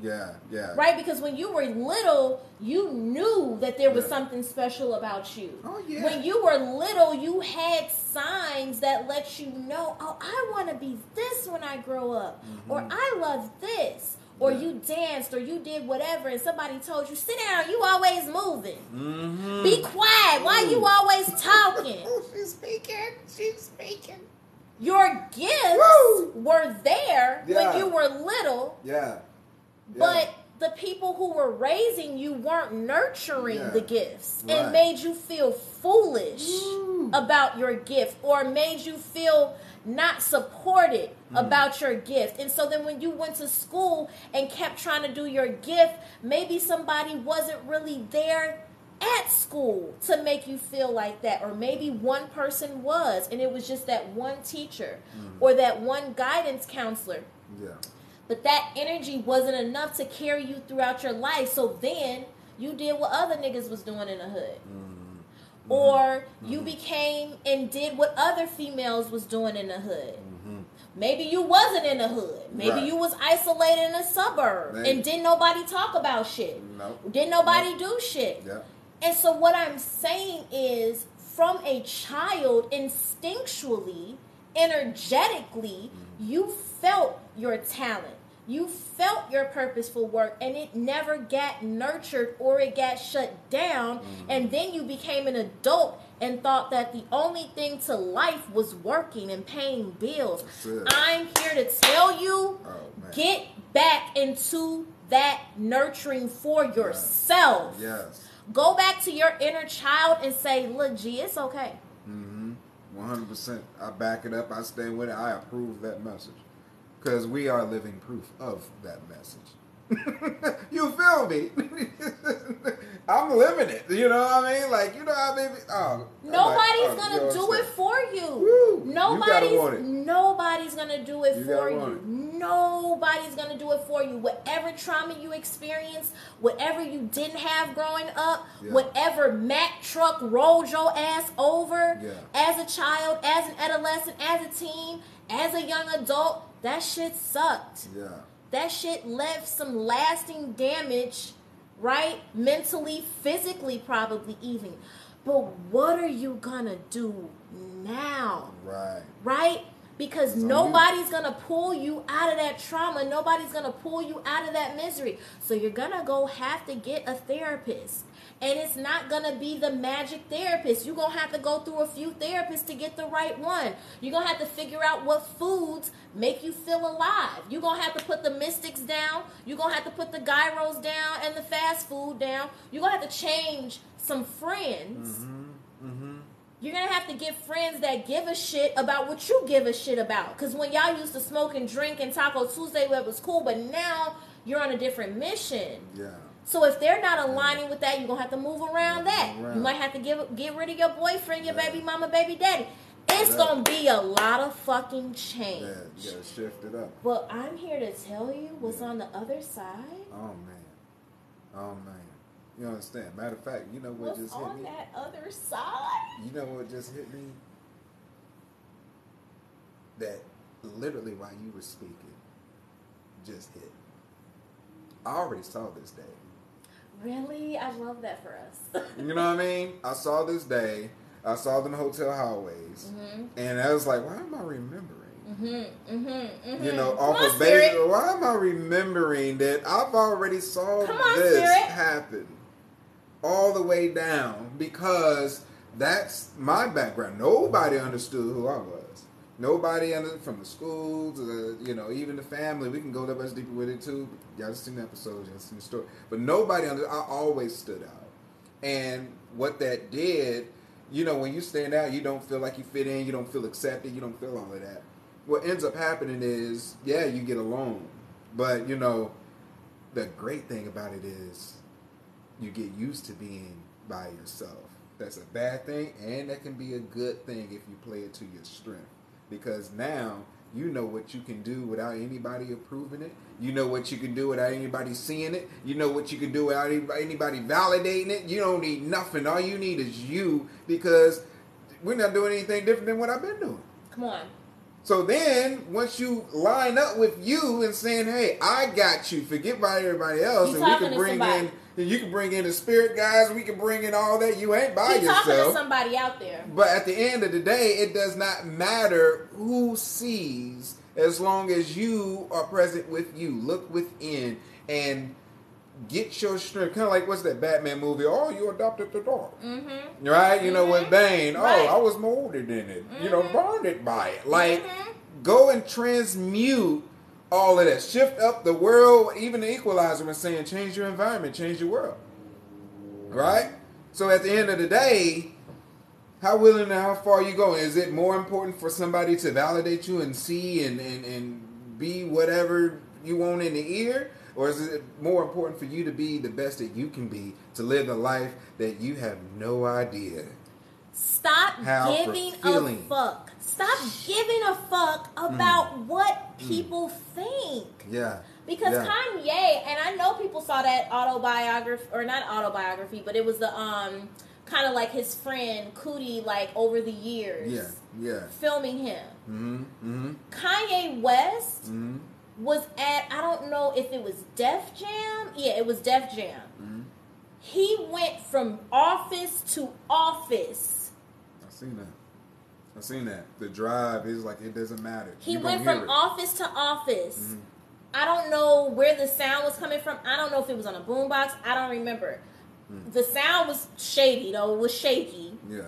Yeah. Right? Because when you were little, you knew that there was something special about you. Oh, yeah. When you were little, you had signs that let you know, oh, I want to be this when I grow up. Mm-hmm. Or I love this. Or you danced, or you did whatever, and somebody told you, sit down, you always moving. Mm-hmm. Be quiet, why you always talking? She's speaking. Your gifts were there when you were little. But the people who were raising you weren't nurturing the gifts. Right. And made you feel foolish about your gift, or made you feel not supported about your gift. And so then when you went to school and kept trying to do your gift, maybe somebody wasn't really there at school to make you feel like that. Or maybe one person was, and it was just that one teacher or that one guidance counselor. Yeah. But that energy wasn't enough to carry you throughout your life. So then you did what other niggas was doing in the hood. Or you became and did what other females was doing in the hood. Maybe you wasn't in the hood. Maybe you was isolated in a suburb. Maybe. And didn't nobody talk about shit. Nope. Didn't nobody do shit. Yep. And so what I'm saying is, from a child, instinctually, energetically, you felt your talent. You felt your purposeful work, and it never got nurtured, or it got shut down. And then you became an adult and thought that the only thing to life was working and paying bills. I'm here to tell you, get back into that nurturing for yourself. Yes. Go back to your inner child and say, look, G, it's okay. 100%. I back it up. I stay with it. I approve that message. Because we are living proof of that message. You feel me? I'm living it. You know what I mean? Like, you know what I mean? Nobody's going to do it for you. Woo. Nobody's going to do it for you. Nobody's going to do it for you. Whatever trauma you experienced, whatever you didn't have growing up, whatever Mack truck rolled your ass over as a child, as an adolescent, as a teen, as a young adult, that shit sucked. Yeah. That shit left some lasting damage, right? Mentally, physically, probably even. But what are you gonna do now? Right. Right? Because nobody's gonna pull you out of that trauma. Nobody's gonna pull you out of that misery. So you're gonna go have to get a therapist. And it's not going to be the magic therapist. You're going to have to go through a few therapists to get the right one. You're going to have to figure out what foods make you feel alive. You're going to have to put the mystics down. You're going to have to put the gyros down and the fast food down. You're going to have to change some friends. You're going to have to get friends that give a shit about what you give a shit about. Because when y'all used to smoke and drink and Taco Tuesday, well, it was cool. But now you're on a different mission. Yeah. So if they're not aligning with that, you're going to have to move around that. Right. You might have to get rid of your boyfriend, your baby mama, baby daddy. It's going to be a lot of fucking change. Yeah, you got to shift it up. But I'm here to tell you what's on the other side. Oh, man. Oh, man. You understand? Matter of fact, you know what just hit me? What's on that other side? You know what just hit me? That literally while you were speaking, just hit. I already saw this day. Really? I love that for us. You know what I mean? I saw this day. I saw it in the hotel hallways. Mm-hmm. And I was like, why am I remembering? Mm-hmm, mm-hmm, mm-hmm. You know, off of base. Why am I remembering that I've already saw this happen? All the way down, because that's my background. Nobody understood who I was. Nobody from the school to the, you know, even the family. We can go that much deeper with it too. Y'all just seen the episodes, y'all just seen the story. But nobody understood. I always stood out, and what that did, you know, when you stand out, you don't feel like you fit in. You don't feel accepted. You don't feel all of that. What ends up happening is, yeah, you get alone, but you know, the great thing about it is, you get used to being by yourself. That's a bad thing, and that can be a good thing if you play it to your strength. Because now you know what you can do without anybody approving it. You know what you can do without anybody seeing it. You know what you can do without anybody validating it. You don't need nothing. All you need is you, because we're not doing anything different than what I've been doing. Come on. So then, once you line up with you and saying, "Hey, I got you," forget about everybody else, and we can bring in, you can bring in the spirit guys, we can bring in all that. You ain't by yourself. You're talking to somebody out there. But at the end of the day, it does not matter who sees, as long as you are present with you. Look within and get your strength. Kind of like, what's that Batman movie? Oh, you adopted the dog. Mm-hmm. Right? You know, with Bane. Right. Oh, I was molded in it. Mm-hmm. You know, bonded by it. Like, go and transmute all of that. Shift up the world. Even the Equalizer was saying, change your environment, change your world. Right? So at the end of the day, how willing and how far you going? Is it more important for somebody to validate you and see and be whatever you want in the ear? Or is it more important for you to be the best that you can be, to live a life that you have no idea? Stop giving a fuck. Stop giving a fuck about what people think. Yeah. Because Kanye, and I know people saw that autobiography, or not autobiography, but it was the kind of like his friend Cootie, like over the years. Yeah. Yeah. Filming him. Mm-hmm. Kanye West. Mm-hmm. Was at, I don't know if it was Def Jam. Yeah, it was Def Jam. Mm-hmm. He went from office to office. I seen that. The drive is like, it doesn't matter. He went from office to office. Mm-hmm. I don't know where the sound was coming from. I don't know if it was on a boombox. I don't remember. Mm-hmm. The sound was shady, though. It was shaky. Yeah.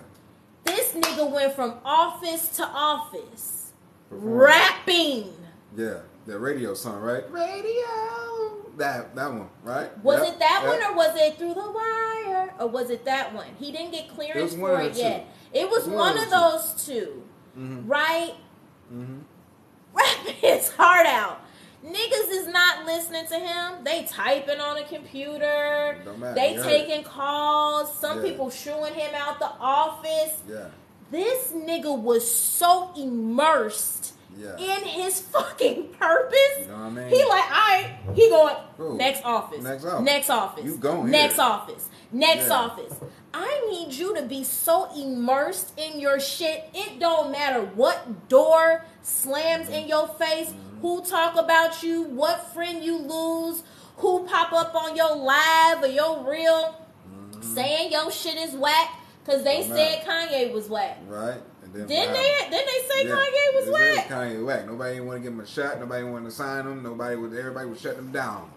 This nigga went from office to office, rapping. Yeah. The radio song, right? Radio. That one, right? Was it that one, or was it Through the Wire? Or was it that one? He didn't get clearance for it yet. It was one of those two. Mm-hmm. Right? Mm-hmm. Rapping his heart out. Niggas is not listening to him. They typing on a computer. They taking calls. Some people shooing him out the office. Yeah. This nigga was so immersed. Yeah. In his fucking purpose, you know what I mean? He like, alright, he going, ooh, next office, you going next office. I need you to be so immersed in your shit, it don't matter what door slams in your face, who talk about you, what friend you lose, who pop up on your live or your reel saying your shit is whack, cause they said Kanye was whack. Right. Didn't they say Kanye was whack? Kanye whack. Nobody didn't want to give him a shot. Nobody wanted to sign him. Everybody would shut him down.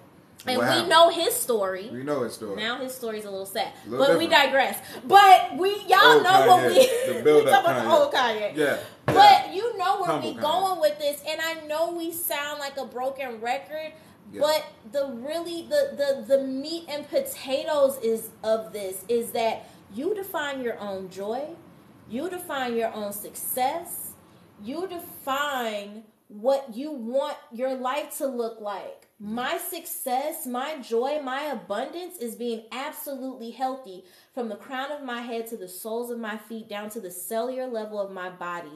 And wow, we know his story. We know his story. Now his story's a little sad. A little different. We digress. But we y'all know Kanye, what we... The build-up Kanye. Old Kanye. Yeah. But you know where we going with this. And I know we sound like a broken record, but the really, the meat and potatoes is of this is that you define your own joy. You define your own success. You define what you want your life to look like. My success, my joy, my abundance is being absolutely healthy from the crown of my head to the soles of my feet down to the cellular level of my body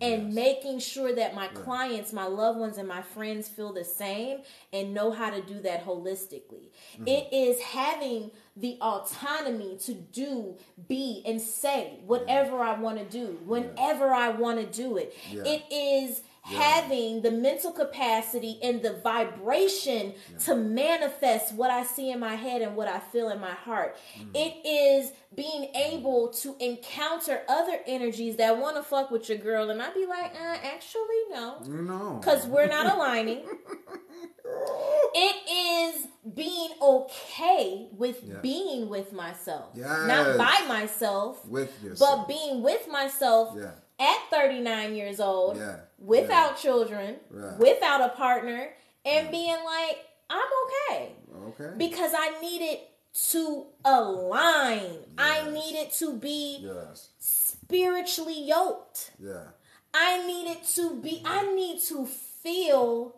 and making sure that my clients, my loved ones, and my friends feel the same and know how to do that holistically. It is having the autonomy to do, be, and say whatever I want to do, whenever I want to do it. It is having the mental capacity and the vibration to manifest what I see in my head and what I feel in my heart. It is being able to encounter other energies that want to fuck with your girl. And I'd be like, actually, no. Because we're not aligning. It is being okay with being with myself. Not by myself. With yourself. But being with myself. At 39 years old, without children, without a partner, and being like, I'm okay. Because I need it to align. I need it to be spiritually yoked. I need it to be, I need to feel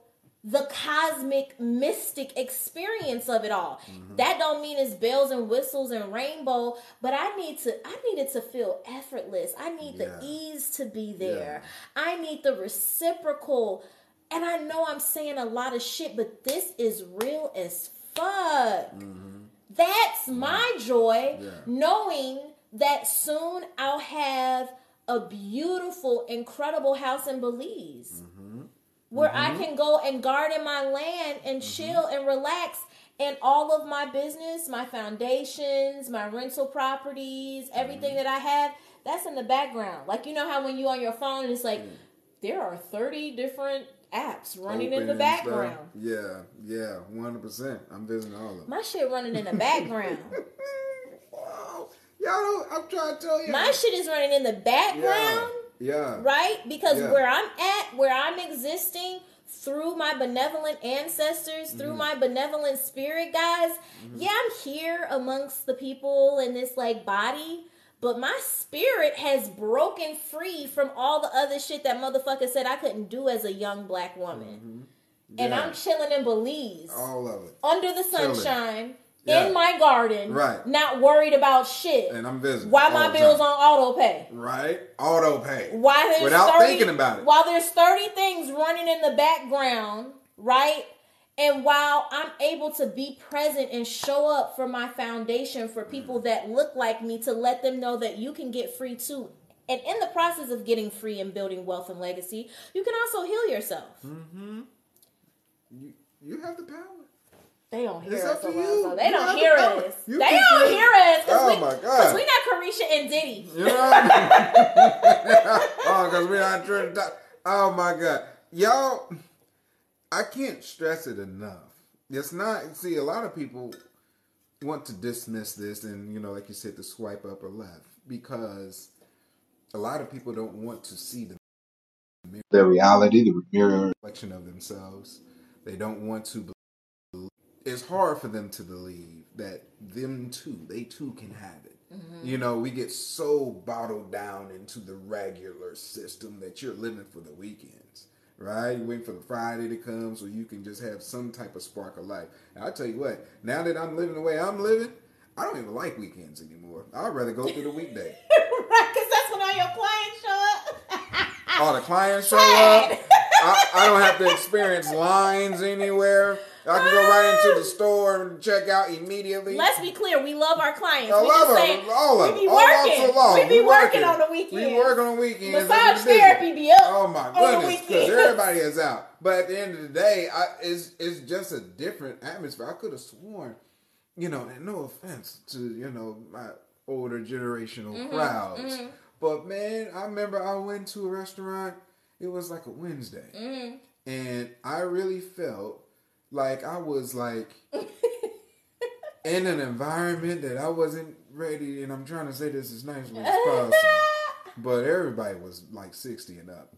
the cosmic mystic experience of it all. That don't mean it's bells and whistles and rainbow, but I need it to feel effortless. I need the ease to be there. I need the reciprocal. And I know I'm saying a lot of shit, but this is real as fuck. That's my joy, knowing that soon I'll have a beautiful, incredible house in Belize. Where I can go and garden my land and chill and relax, and all of my business, my foundations, my rental properties, everything that I have, that's in the background. Like, you know how when you on your phone, it's like, there are 30 different apps running in the background. Stuff. Yeah, 100%. I'm visiting all of them. My shit running in the background. Wow. Y'all don't, I'm trying to tell you. My shit is running in the background. Yeah. Right? Because where I'm at, where I'm existing through my benevolent ancestors, through my benevolent spirit guides, I'm here amongst the people in this like body, but my spirit has broken free from all the other shit that motherfucker said I couldn't do as a young black woman. And I'm chilling in Belize. All of it. Under the sunshine. In my garden, not worried about shit. And I'm visible. Why my bills on auto pay? Right, auto pay. Why there's without 30, thinking about it. While there's 30 things running in the background, right? And while I'm able to be present and show up for my foundation for people that look like me, to let them know that you can get free too. And in the process of getting free and building wealth and legacy, you can also heal yourself. You have the power. They don't hear us, Alonzo. They don't hear us. They don't hear us. Oh my God! Because we not Carisha and Diddy. You know what I mean? Oh, because we not trying to. Oh my God, y'all! I can't stress it enough. It's not. See, a lot of people want to dismiss this, and you know, like you said, to swipe up or left, because a lot of people don't want to see the reality, the mirror reflection of themselves. They don't want to. It's hard for them to believe that they too can have it. You know, we get so bottled down into the regular system that you're living for the weekends, right? You wait for the Friday to come so you can just have some type of spark of life. And I'll tell you what, now that I'm living the way I'm living, I don't even like weekends anymore. I'd rather go through the weekday. Right, because that's when all your clients show up. All the clients show up. I don't have to experience lines anywhere. I can go right into the store and check out immediately. Let's be clear. We love our clients. I love them. All of them. We be working. We be working on the weekends. We work on the weekends. Massage therapy be up. Oh, my goodness. Because everybody is out. But at the end of the day, it's just a different atmosphere. I could have sworn, you know, and no offense to, you know, my older generational crowds. But, man, I remember I went to a restaurant. It was like a Wednesday. And I really felt Like, I was like in an environment that I wasn't ready, and I'm trying to say this as nicely as possible, but everybody was like 60 and up.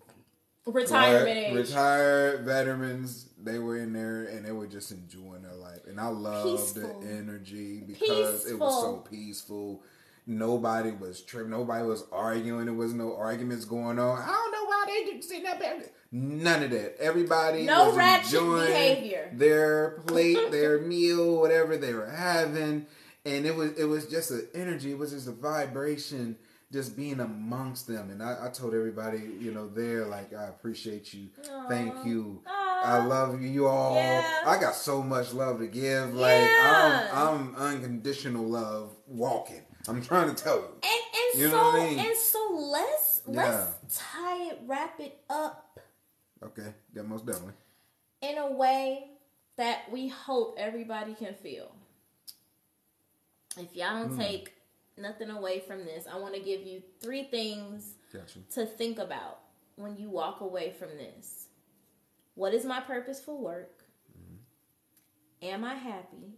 Retirement age. Retired veterans, they were in there and they were just enjoying their life. And I loved the energy because it was so peaceful. Nobody was tripping. Nobody was arguing. There was no arguments going on. I don't know why they sitting up there. None of that. Everybody was enjoying their plate, their meal, whatever they were having. And it was just an energy. It was just a vibration. Just being amongst them. And I told everybody, there, like, I appreciate you. Aww. Thank you. Aww. I love you all. Yeah. I got so much love to give. Yeah. Like, I'm unconditional love walking. I'm trying to tell you. And you know what I mean? And so let's wrap it up. Okay. Yeah, most definitely. In a way that we hope everybody can feel. If y'all don't take nothing away from this, I want to give you 3 things to think about when you walk away from this. What is my purpose for work? Mm-hmm. Am I happy?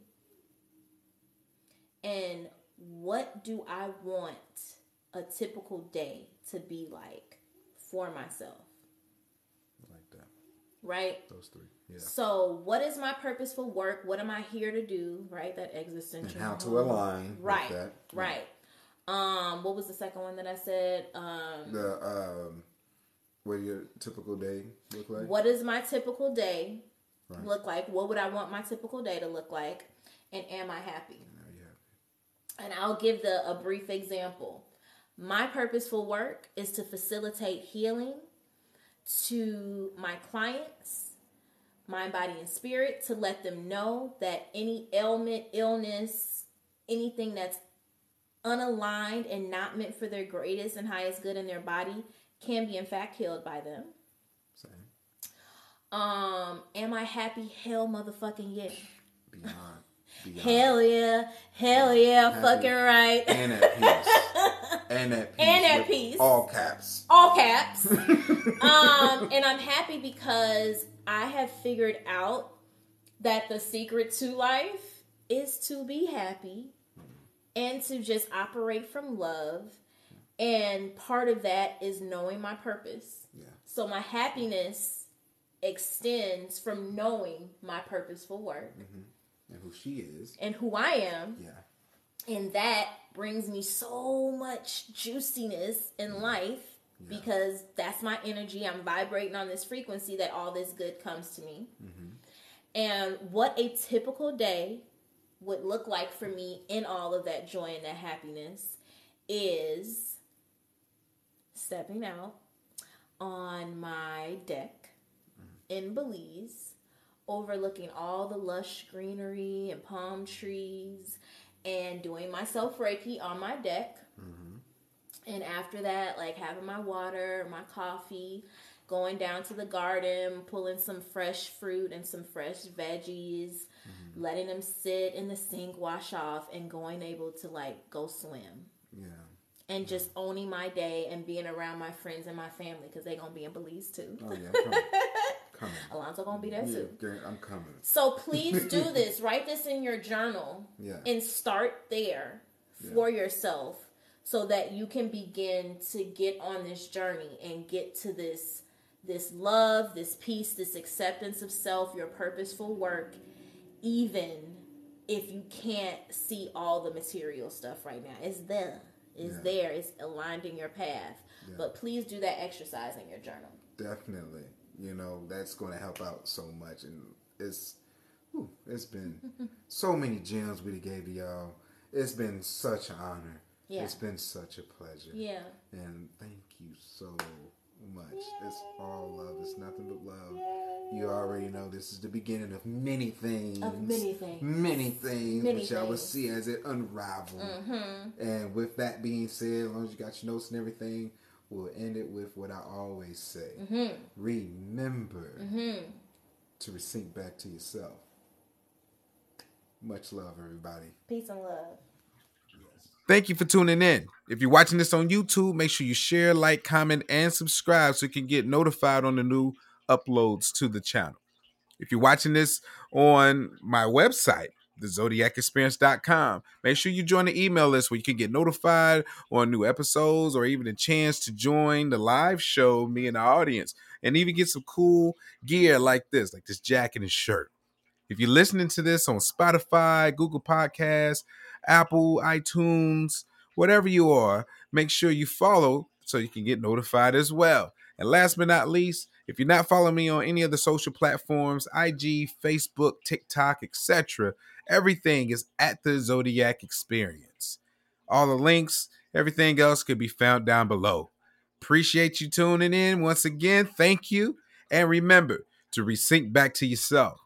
And what do I want a typical day to be like for myself? I like that. Right? Those 3. Yeah. So, what is my purpose for work? What am I here to do? Right? That existential. And how to align. Right. With that. Right. Yeah. What was the second one that I said? What does your typical day look like? What does my typical day look like? What would I want my typical day to look like? And am I happy? Are you happy? And I'll give a brief example. My purpose for work is to facilitate healing to my clients, mind, body, and spirit, to let them know that any ailment, illness, anything that's unaligned and not meant for their greatest and highest good in their body can be in fact healed by them. Same. Am I happy? Hell motherfucking yeah. Beyond. Hell yeah. Hell yeah. Happy. Fucking right. And at peace. And at peace. All caps. All caps. And I'm happy because I have figured out that the secret to life is to be happy and to just operate from love. And part of that is knowing my purpose. Yeah. So my happiness extends from knowing my purpose for work. Mm-hmm. And who she is. And who I am. Yeah. And that brings me so much juiciness in life. Yeah. Because that's my energy. I'm vibrating on this frequency that all this good comes to me. Mm-hmm. And what a typical day would look like for me in all of that joy and that happiness is stepping out on my deck in Belize, overlooking all the lush greenery and palm trees, and doing my self-Reiki on my deck. Mm-hmm. And after that, like, having my water, my coffee, going down to the garden, pulling some fresh fruit and some fresh veggies, letting them sit in the sink, wash off, and going able to, like, go swim. Yeah. And just owning my day and being around my friends and my family, because they're going to be in Belize, too. Oh, yeah, I'm coming. Alonzo going to be there, too. Girl, I'm coming. So please do this. Write this in your journal. Yeah. And start there for yourself, so that you can begin to get on this journey and get to this love, this peace, this acceptance of self, your purposeful work, even if you can't see all the material stuff right now. It's there. It's there. It's aligned in your path. Yeah. But please do that exercise in your journal. Definitely. That's going to help out so much. And it's been so many gems we gave to y'all. It's been such an honor. Yeah. It's been such a pleasure. Yeah. And thank you so much. Yay. It's all love. It's nothing but love. Yay. You already know this is the beginning of many things. Which I will see as it unravels. Mm-hmm. And with that being said, as long as you got your notes and everything, we'll end it with what I always say. Mm-hmm. Remember to resync back to yourself. Much love, everybody. Peace and love. Thank you for tuning in. If you're watching this on YouTube, make sure you share, like, comment, and subscribe so you can get notified on the new uploads to the channel. If you're watching this on my website, thezodyac.com, make sure you join the email list where you can get notified on new episodes or even a chance to join the live show, me and the audience, and even get some cool gear like this jacket and shirt. If you're listening to this on Spotify, Google Podcasts, Apple, iTunes, whatever you are, make sure you follow so you can get notified as well. And last but not least, if you're not following me on any of the social platforms, IG, Facebook, TikTok, etc., everything is at The Zodyac Experience. All the links, everything else could be found down below. Appreciate you tuning in once again. Thank you. And remember to resync back to yourself.